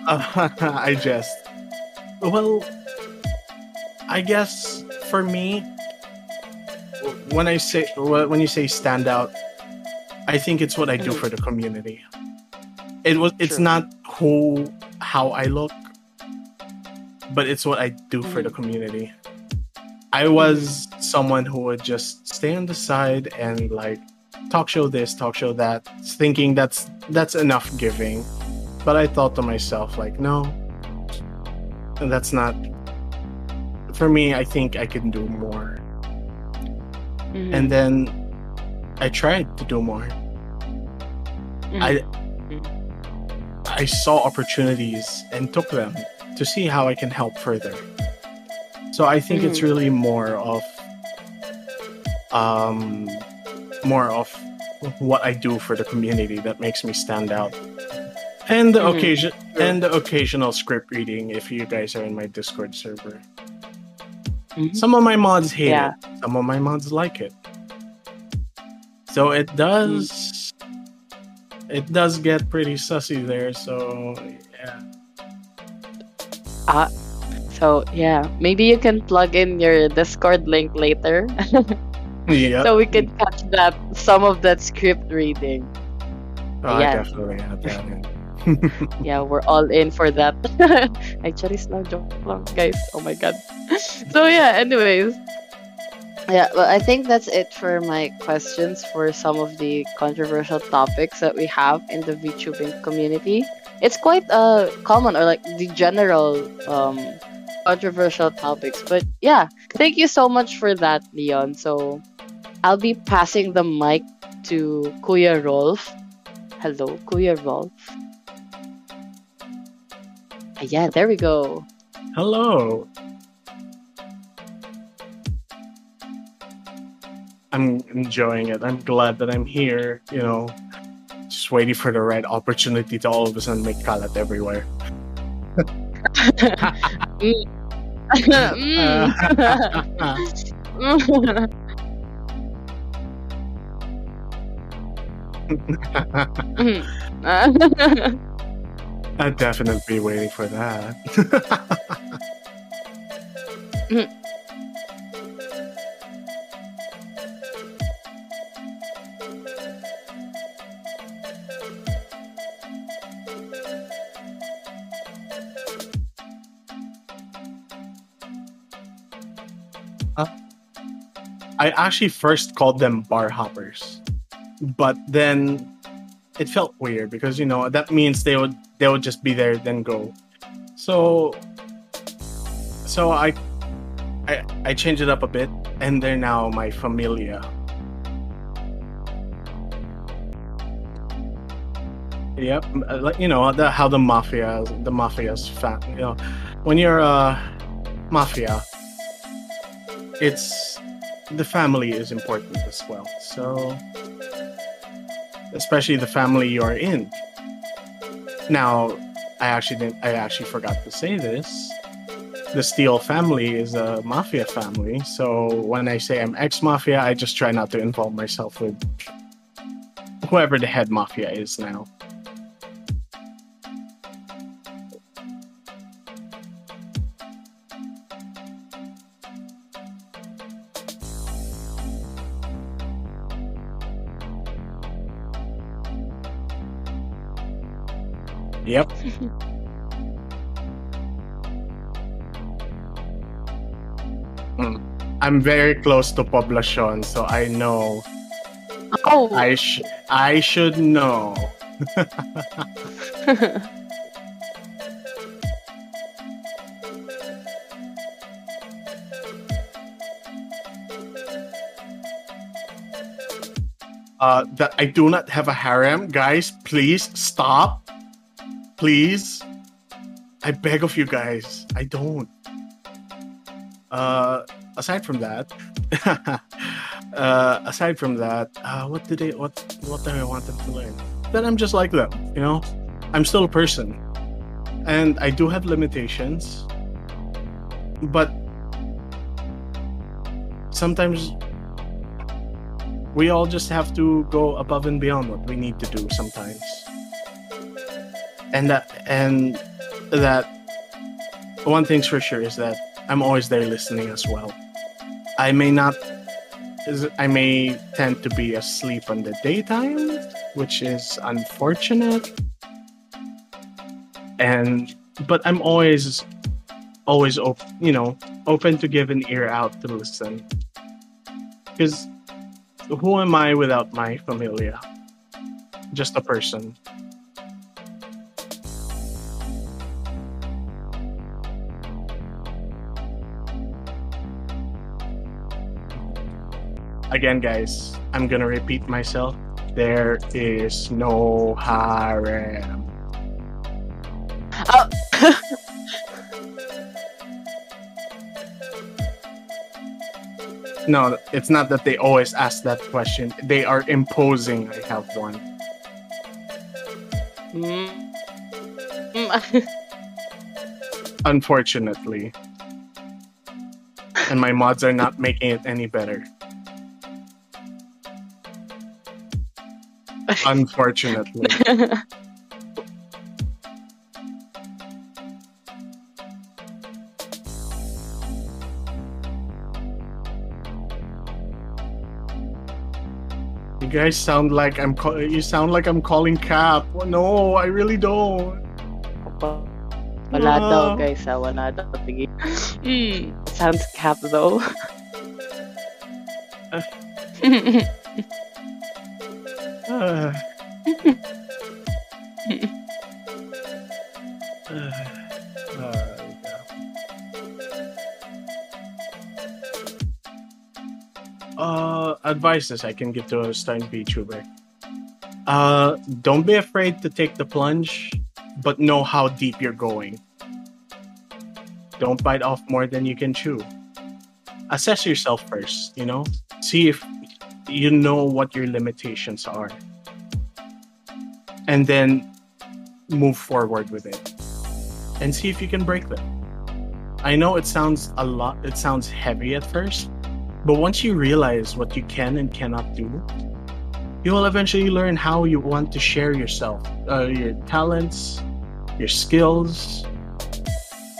I jest. Well, I guess for me, when you say stand out, I think it's what I do for the community. It's not how I look, but it's what I do for the community. I was someone who would just stay on the side and like talk show this, talk show that, thinking that's enough giving. But I thought to myself, like, no. And that's not for me. I think I can do more. And then I tried to do more. I saw opportunities and took them to see how I can help further. So I think it's really more of what I do for the community that makes me stand out. And the occasion, and the occasional script reading. If you guys are in my Discord server, some of my mods hate it, some of my mods like it. So it does get pretty sussy there. So yeah. So yeah, maybe you can plug in your Discord link later. Yeah. So we can catch that some of that script reading. Oh, yeah. I definitely have that. Yeah, we're all in for that. Actually, it's no joke, guys. Oh my god. So yeah, anyways, yeah, well, I think that's it for my questions for some of the controversial topics that we have in the VTubing community. It's quite common, or like the general controversial topics. But yeah, thank you so much for that, Leon. So I'll be passing the mic to Kuya Rolf. Hello, Kuya Rolf. Yeah, there we go. Hello. I'm enjoying it. I'm glad that I'm here, you know, just waiting for the right opportunity to all of a sudden make kalat everywhere. I'd definitely be waiting for that. I actually first called them bar hoppers, but then it felt weird because, you know, that means they would just be there then go. So I changed it up a bit, and they're now my familia. Yep, you know how the mafia's fat. You know, when you're a mafia, it's the family is important as well. So, especially the family you are in. Now, I actually forgot to say this. The Steele family is a mafia family. So when I say I'm ex-mafia, I just try not to involve myself with whoever the head mafia is now. Yep. I'm very close to Poblacion, so I know. Oh. I should know. That I do not have a harem, guys. Please stop. Please, I beg of you guys. I don't. Aside from that, what do I want them to learn? That I'm just like them, you know. I'm still a person, and I do have limitations. But sometimes we all just have to go above and beyond what we need to do sometimes. And that one thing's for sure is that I'm always there listening as well. I may tend to be asleep on the daytime, which is unfortunate. But I'm always open to give an ear out to listen. Because who am I without my familia? Just a person. Again, guys, I'm gonna repeat myself. There is no harem. Oh. No, it's not that they always ask that question. They are imposing I have one. Unfortunately. And my mods are not making it any better. Unfortunately. You guys sound like I'm calling cap. Oh, no, I really don't. Wala daw, guys. Wala daw. Sounds cap though. Advices I can give to a starting VTuber. Don't be afraid to take the plunge, but know how deep you're going. Don't bite off more than you can chew. Assess yourself first, you know? See if you know what your limitations are, and then move forward with it and see if you can break them. I know it sounds heavy at first, but once you realize what you can and cannot do, you will eventually learn how you want to share yourself, your talents, your skills,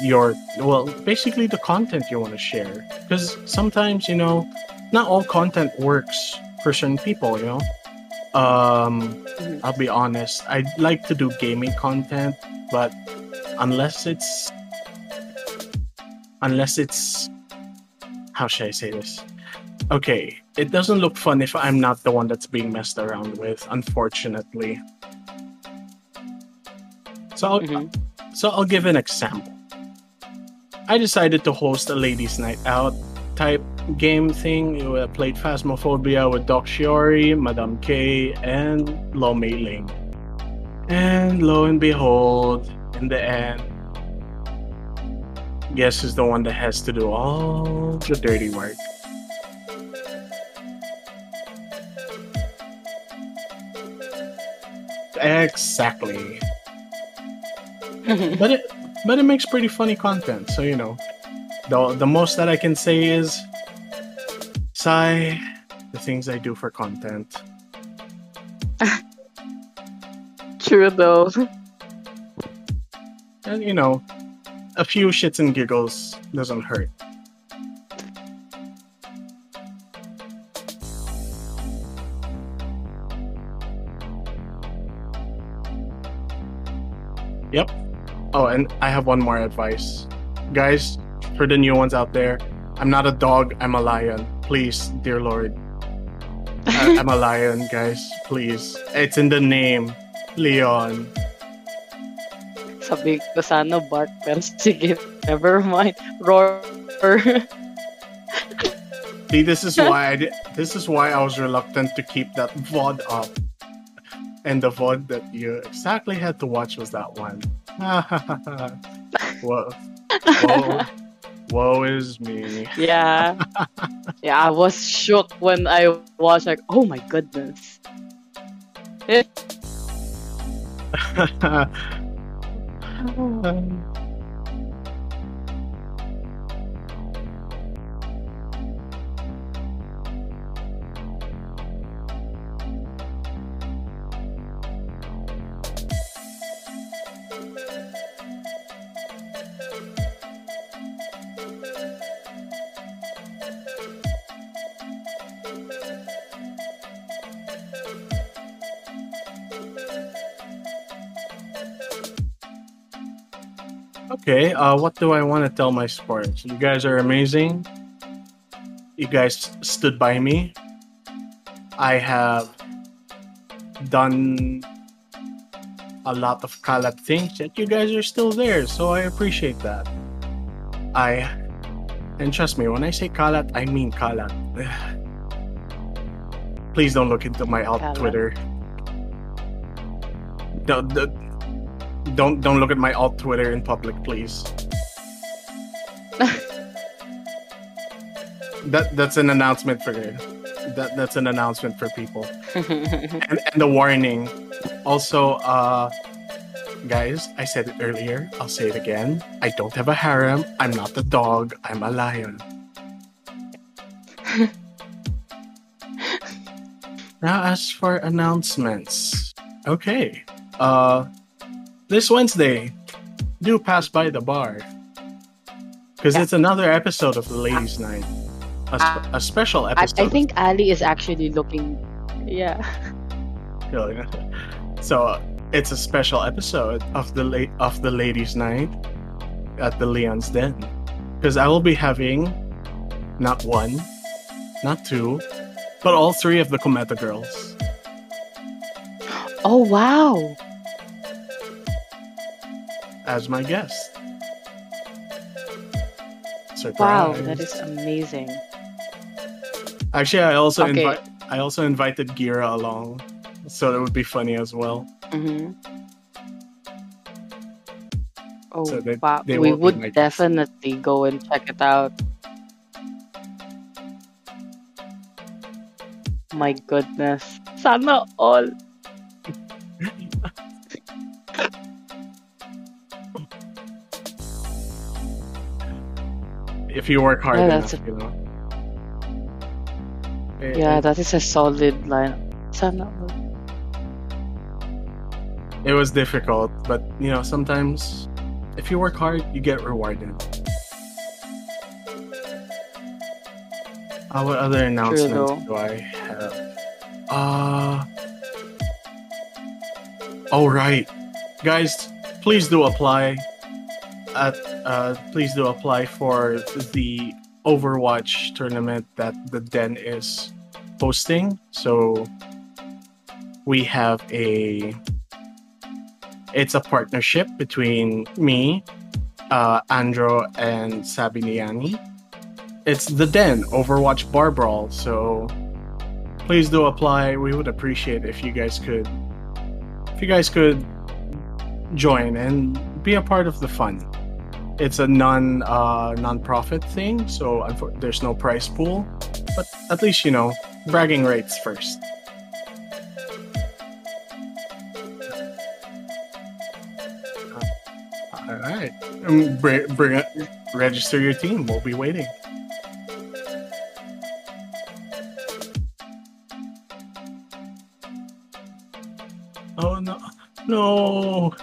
basically the content you want to share. Because sometimes, not all content works for certain people, I'll be honest. I'd like to do gaming content, but unless it's how should I say this? Okay, it doesn't look fun if I'm not the one that's being messed around with, unfortunately. So I'll give an example. I decided to host a ladies' night out type game thing. I played Phasmophobia with Doc Shiori, Madame K, and Lo Mei Ling. And lo and behold, in the end, guess who's the one that has to do all the dirty work? Exactly. But it makes pretty funny content, so you know. The most that I can say is sigh, the things I do for content. True though. And you know, a few shits and giggles doesn't hurt. Yep. Oh, and I have one more advice. Guys, for the new ones out there, I'm not a dog, I'm a lion. Please, dear Lord. I'm a lion, guys. Please. It's in the name. Leon. Sabi ko sana bark, pero sige. Never mind. Roar. See, this is why I was reluctant to keep that VOD up. And the VOD that you exactly had to watch was that one. Whoa. Woe is me. Yeah. Yeah, I was shook when I was like, oh my goodness. Okay, what do I want to tell my sports? You guys are amazing. You guys stood by me. I have done a lot of kalat things that you guys are still there, so I appreciate that. And trust me, when I say kalat, I mean kalat. Please don't look into my alt Twitter. Don't look at my alt Twitter in public, please. That's an announcement for you. That's an announcement for people. and a warning. Also, guys, I said it earlier. I'll say it again. I don't have a harem. I'm not a dog. I'm a lion. Now, as for announcements. Okay. This Wednesday, do pass by the bar. Because it's another episode of the Ladies' Night. A special episode. I think Ali is actually looking... Yeah. So, it's a special episode of the Ladies' Night at the Leon's Den. Because I will be having not one, not two, but all three of the Cometa girls. Oh, wow! As my guest. Surprise. Wow, that is amazing. Actually, I also invited Gira along, so that would be funny as well. Mm-hmm. Oh, so wow. We would definitely go and check it out. My goodness. Sana all. If you work hard enough, you know. Yeah, that is a solid line. It was difficult, but you know, sometimes if you work hard, you get rewarded. What other announcements do I have? All right, guys, please do apply. Please do apply for the Overwatch tournament that the Den is hosting. So we have it's a partnership between me, Andro, and Sabiniani. It's the Den Overwatch Bar Brawl. So please do apply. We would appreciate if you guys could if you guys could join and be a part of the fun. It's a non-profit thing, so there's no prize pool, but at least, you know, bragging rights first. All right, register your team. We'll be waiting. Oh no! No!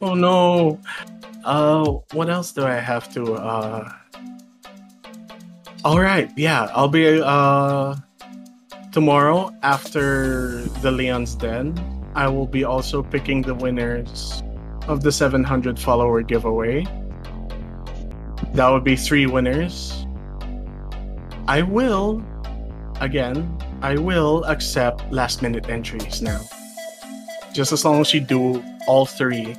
Oh no! What else do I have to? All right, yeah, I'll be tomorrow after the Leon's Den. I will be also picking the winners of the 700 follower giveaway. That would be 3 winners. I will accept last minute entries now. Just as long as you do all 3,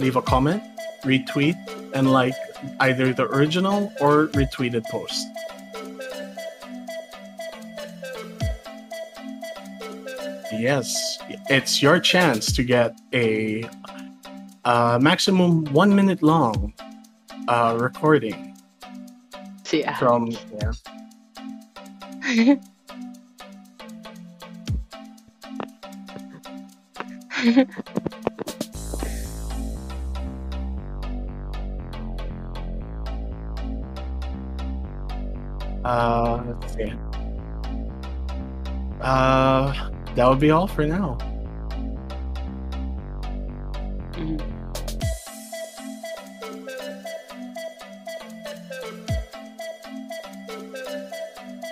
leave a comment, retweet, and like either the original or retweeted post. Yes, it's your chance to get a maximum 1 minute long recording. Yeah. From yeah. Let's see. That would be all for now.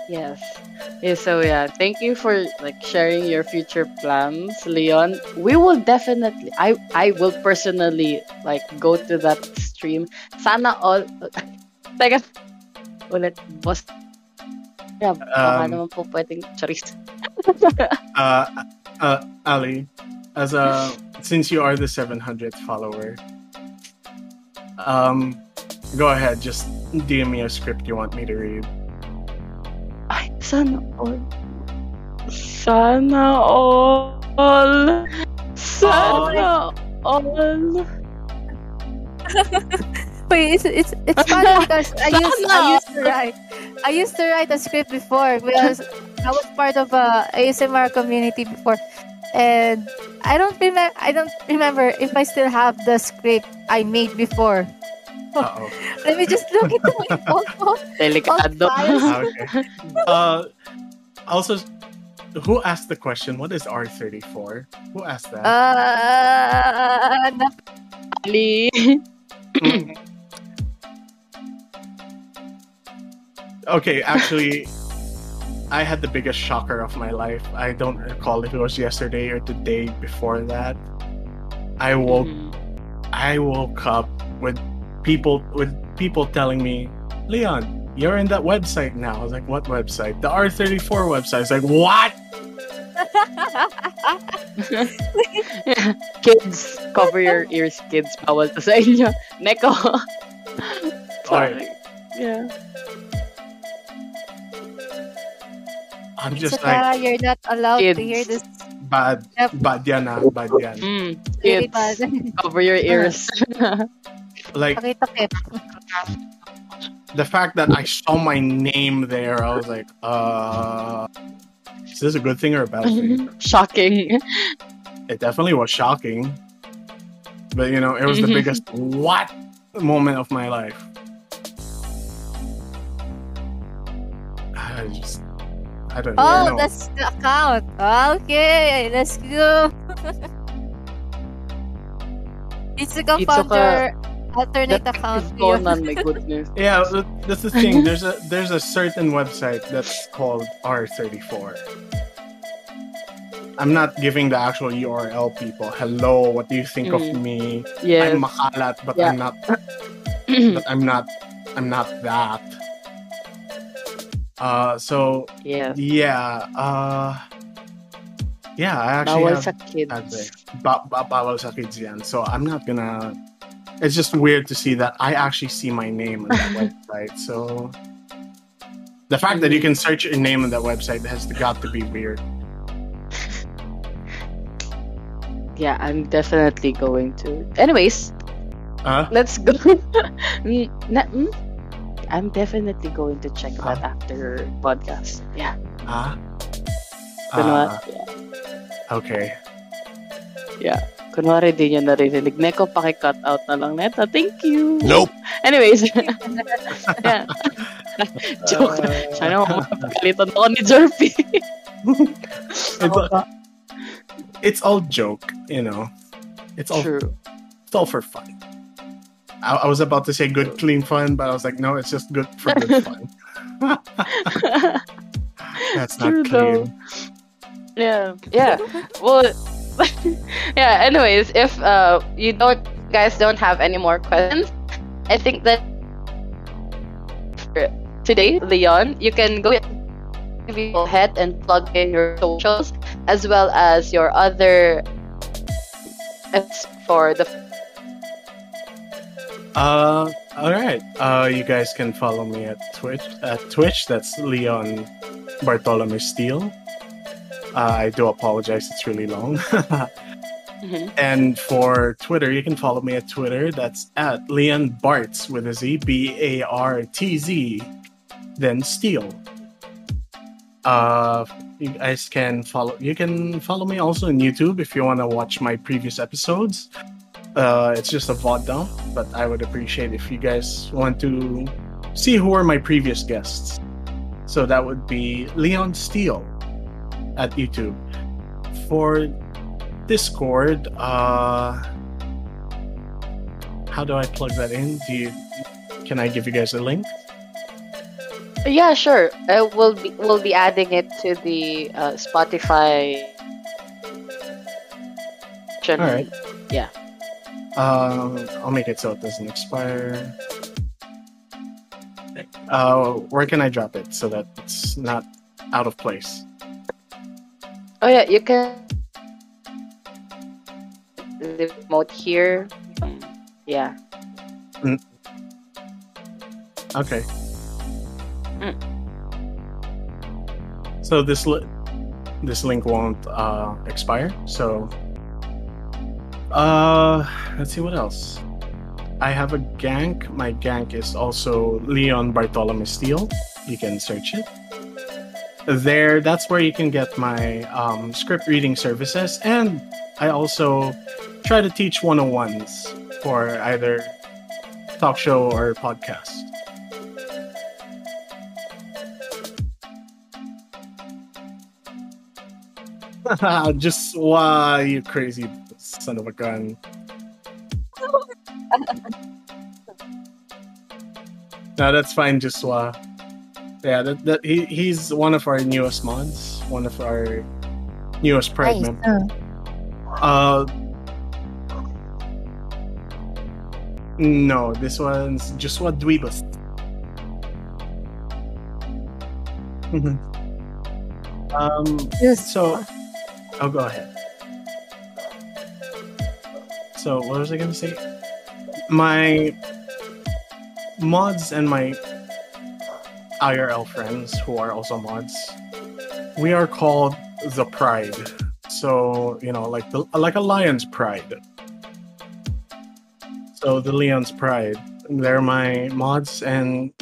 Yes. Yeah, so yeah, thank you for like sharing your future plans, Leon. We will definitely, I will personally like go to that stream. Sana all. Teka. Ulit, boss. Yeah, baka naman po pwedeng charis. Ali, as a since you are the 700th follower, go ahead, just DM me a script you want me to read. Sana all. Wait, it's funny because I used to write a script before because I was part of a ASMR community before, and I don't remember if I still have the script I made before. Uh-oh. Let me just look into my phone. Okay. Also, who asked the question? What is R34? Who asked that? Ali. Okay, actually, I had the biggest shocker of my life. I don't recall if it was yesterday or the day before that. I woke up with people telling me, Leon, you're in that website now. I was like, what website? The R34 website. I was like, what? Kids, cover your ears, kids. Bawal to sa inyo. Neko. Sorry. Yeah. I'm just like, you're not allowed kids to hear this. Bad yan. Kids, cover your ears. Like, the fact that I saw my name there, I was like, is this a good thing or a bad thing? Shocking. It definitely was shocking. But, you know, it was the biggest what moment of my life. I don't know. Oh, that's the account. Okay, let's go. Itsuka found your alternate account. My goodness. Yeah, that's the thing. There's a certain website that's called R34. I'm not giving the actual URL, people. Hello, what do you think of me? Yes. I'm makalat, but yeah. I'm not that. I actually bawal sa kids. Bawal sa kids yan. So I'm not gonna. It's just weird to see that I actually see my name on that website. So the fact that you can search your name on that website has got to be weird. Yeah, I'm definitely going to. Anyways, let's go. I'm definitely going to check that after podcast. Yeah. Yeah. Okay. Yeah. Kunwari di niya narinig. Neko, paki-cut out na lang neta. Thank you. Nope. Anyways. Yeah. Joke. Sana makapagalitan ako ni Jerpy. It's all joke, you know. It's all true. It's all for fun. I was about to say good, clean fun, but I was like, no, it's just good for good fun. That's true, not clean. Though. Yeah. Yeah. Well, yeah, anyways, if you guys don't have any more questions, I think that for today, Leon, you can go ahead and plug in your socials as well as your other apps for the all right. You guys can follow me at Twitch. At Twitch, that's Leon Bartolome Steele. I do apologize, it's really long. Mm-hmm. And for Twitter, you can follow me at Twitter. That's at Leon Bartz with a Z, B-A-R-T-Z, then Steele. You guys can follow. You can follow me also on YouTube if you want to watch my previous episodes. It's just a VOD dump, but I would appreciate if you guys want to see who are my previous guests. So that would be Leon Steele at YouTube. For Discord, how do I plug that in? Can I give you guys a link? Yeah, sure. We'll be adding it to the Spotify. All right. Yeah. I'll make it so it doesn't expire. Where can I drop it so that it's not out of place? Oh yeah, you can remote here. Yeah. Mm. Okay. Mm. So this link won't expire. So let's see what else. I have a Gank. My Gank is also Leon Bartolome Steele. You can search it. There, that's where you can get my script reading services, and I also try to teach 101s for either talk show or podcast. Just why, you crazy son of a gun. No, that's fine, just why. Yeah, he's one of our newest mods, one of our newest Pride members. No, this one's just what Dweebus. So, I'll go ahead. So, what was I gonna say? My mods and my IRL friends who are also mods, we are called the Pride. So, you know, like a lion's pride. So the Leon's Pride, they're my mods and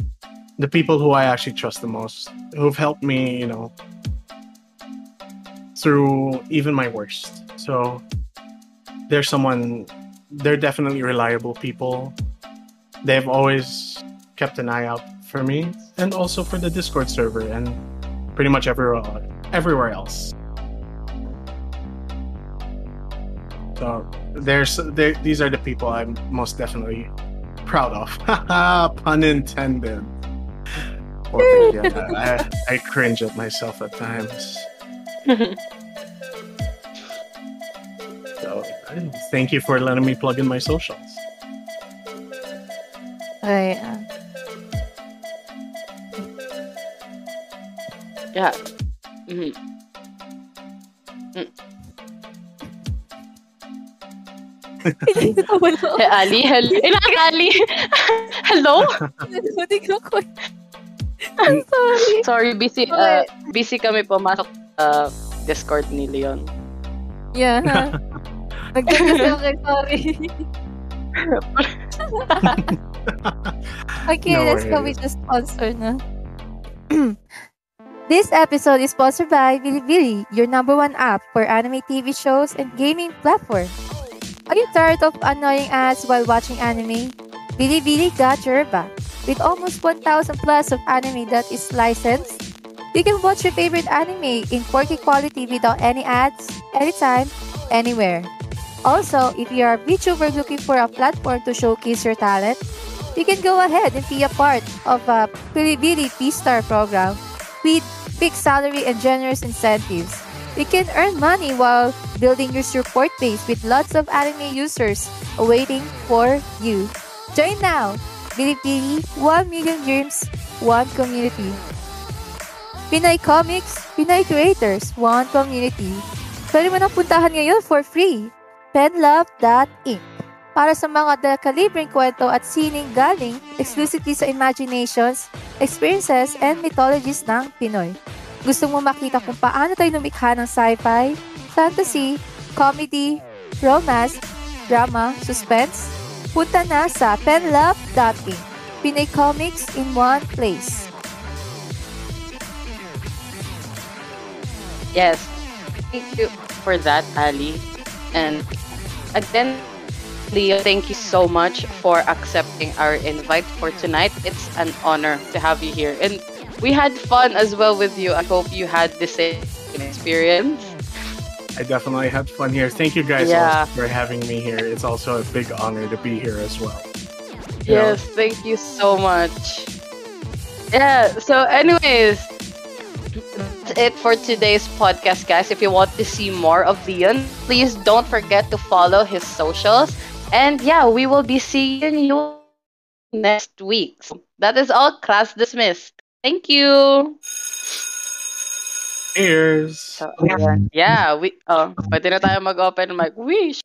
the people who I actually trust the most, who've helped me, you know, through even my worst. So they're definitely reliable people. They've always kept an eye out for me, and also for the Discord server, and pretty much everywhere else. So these are the people I'm most definitely proud of. Pun intended. Or, yeah, I cringe at myself at times. So thank you for letting me plug in my socials. Yeah. Mm-hmm. Mm. Hey, Ali, hello. Ali. Hello? I'm sorry. Sorry, busy kami pumasok Discord ni Leon. Yeah. Nagdagas lang kayo, sorry. Okay, no, let's go with the sponsor na. This episode is sponsored by Bilibili, your #1 app for anime TV shows and gaming platform. Are you tired of annoying ads while watching anime? Bilibili got your back. With almost 1,000 plus of anime that is licensed, you can watch your favorite anime in 4K quality without any ads, anytime, anywhere. Also, if you are a VTuber looking for a platform to showcase your talent, you can go ahead and be a part of a Bilibili P-Star program with big salary and generous incentives. You can earn money while building your support base with lots of anime users awaiting for you. Join now! Bilibili, 1 million dreams, 1 community. Pinay Comics, Pinay Creators, 1 community. Pwede mo nang puntahan ngayon for free. Penlove.ink para sa mga dekalibreng kwento at sining galing exclusively sa imaginations, experiences, and mythologies ng Pinoy. Gusto mo makita kung paano tayo lumikha ng sci-fi, fantasy, comedy, romance, drama, suspense? Punta na sa penlove.ink. Pinay Comics in one place. Yes. Thank you for that, Ali. And again, Leo, thank you so much for accepting our invite for tonight. It's an honor to have you here. And we had fun as well with you. I hope you had the same experience. I definitely had fun here. Thank you guys also for having me here. It's also a big honor to be here as well. Yes, thank you so much. Yeah, so anyways, that's it for today's podcast, guys. If you want to see more of Leon, please don't forget to follow his socials. And yeah, we will be seeing you next week. So that is all. Class dismissed. Thank you. Cheers. So, yeah, we pwede na tayo mag-open mic. Wish.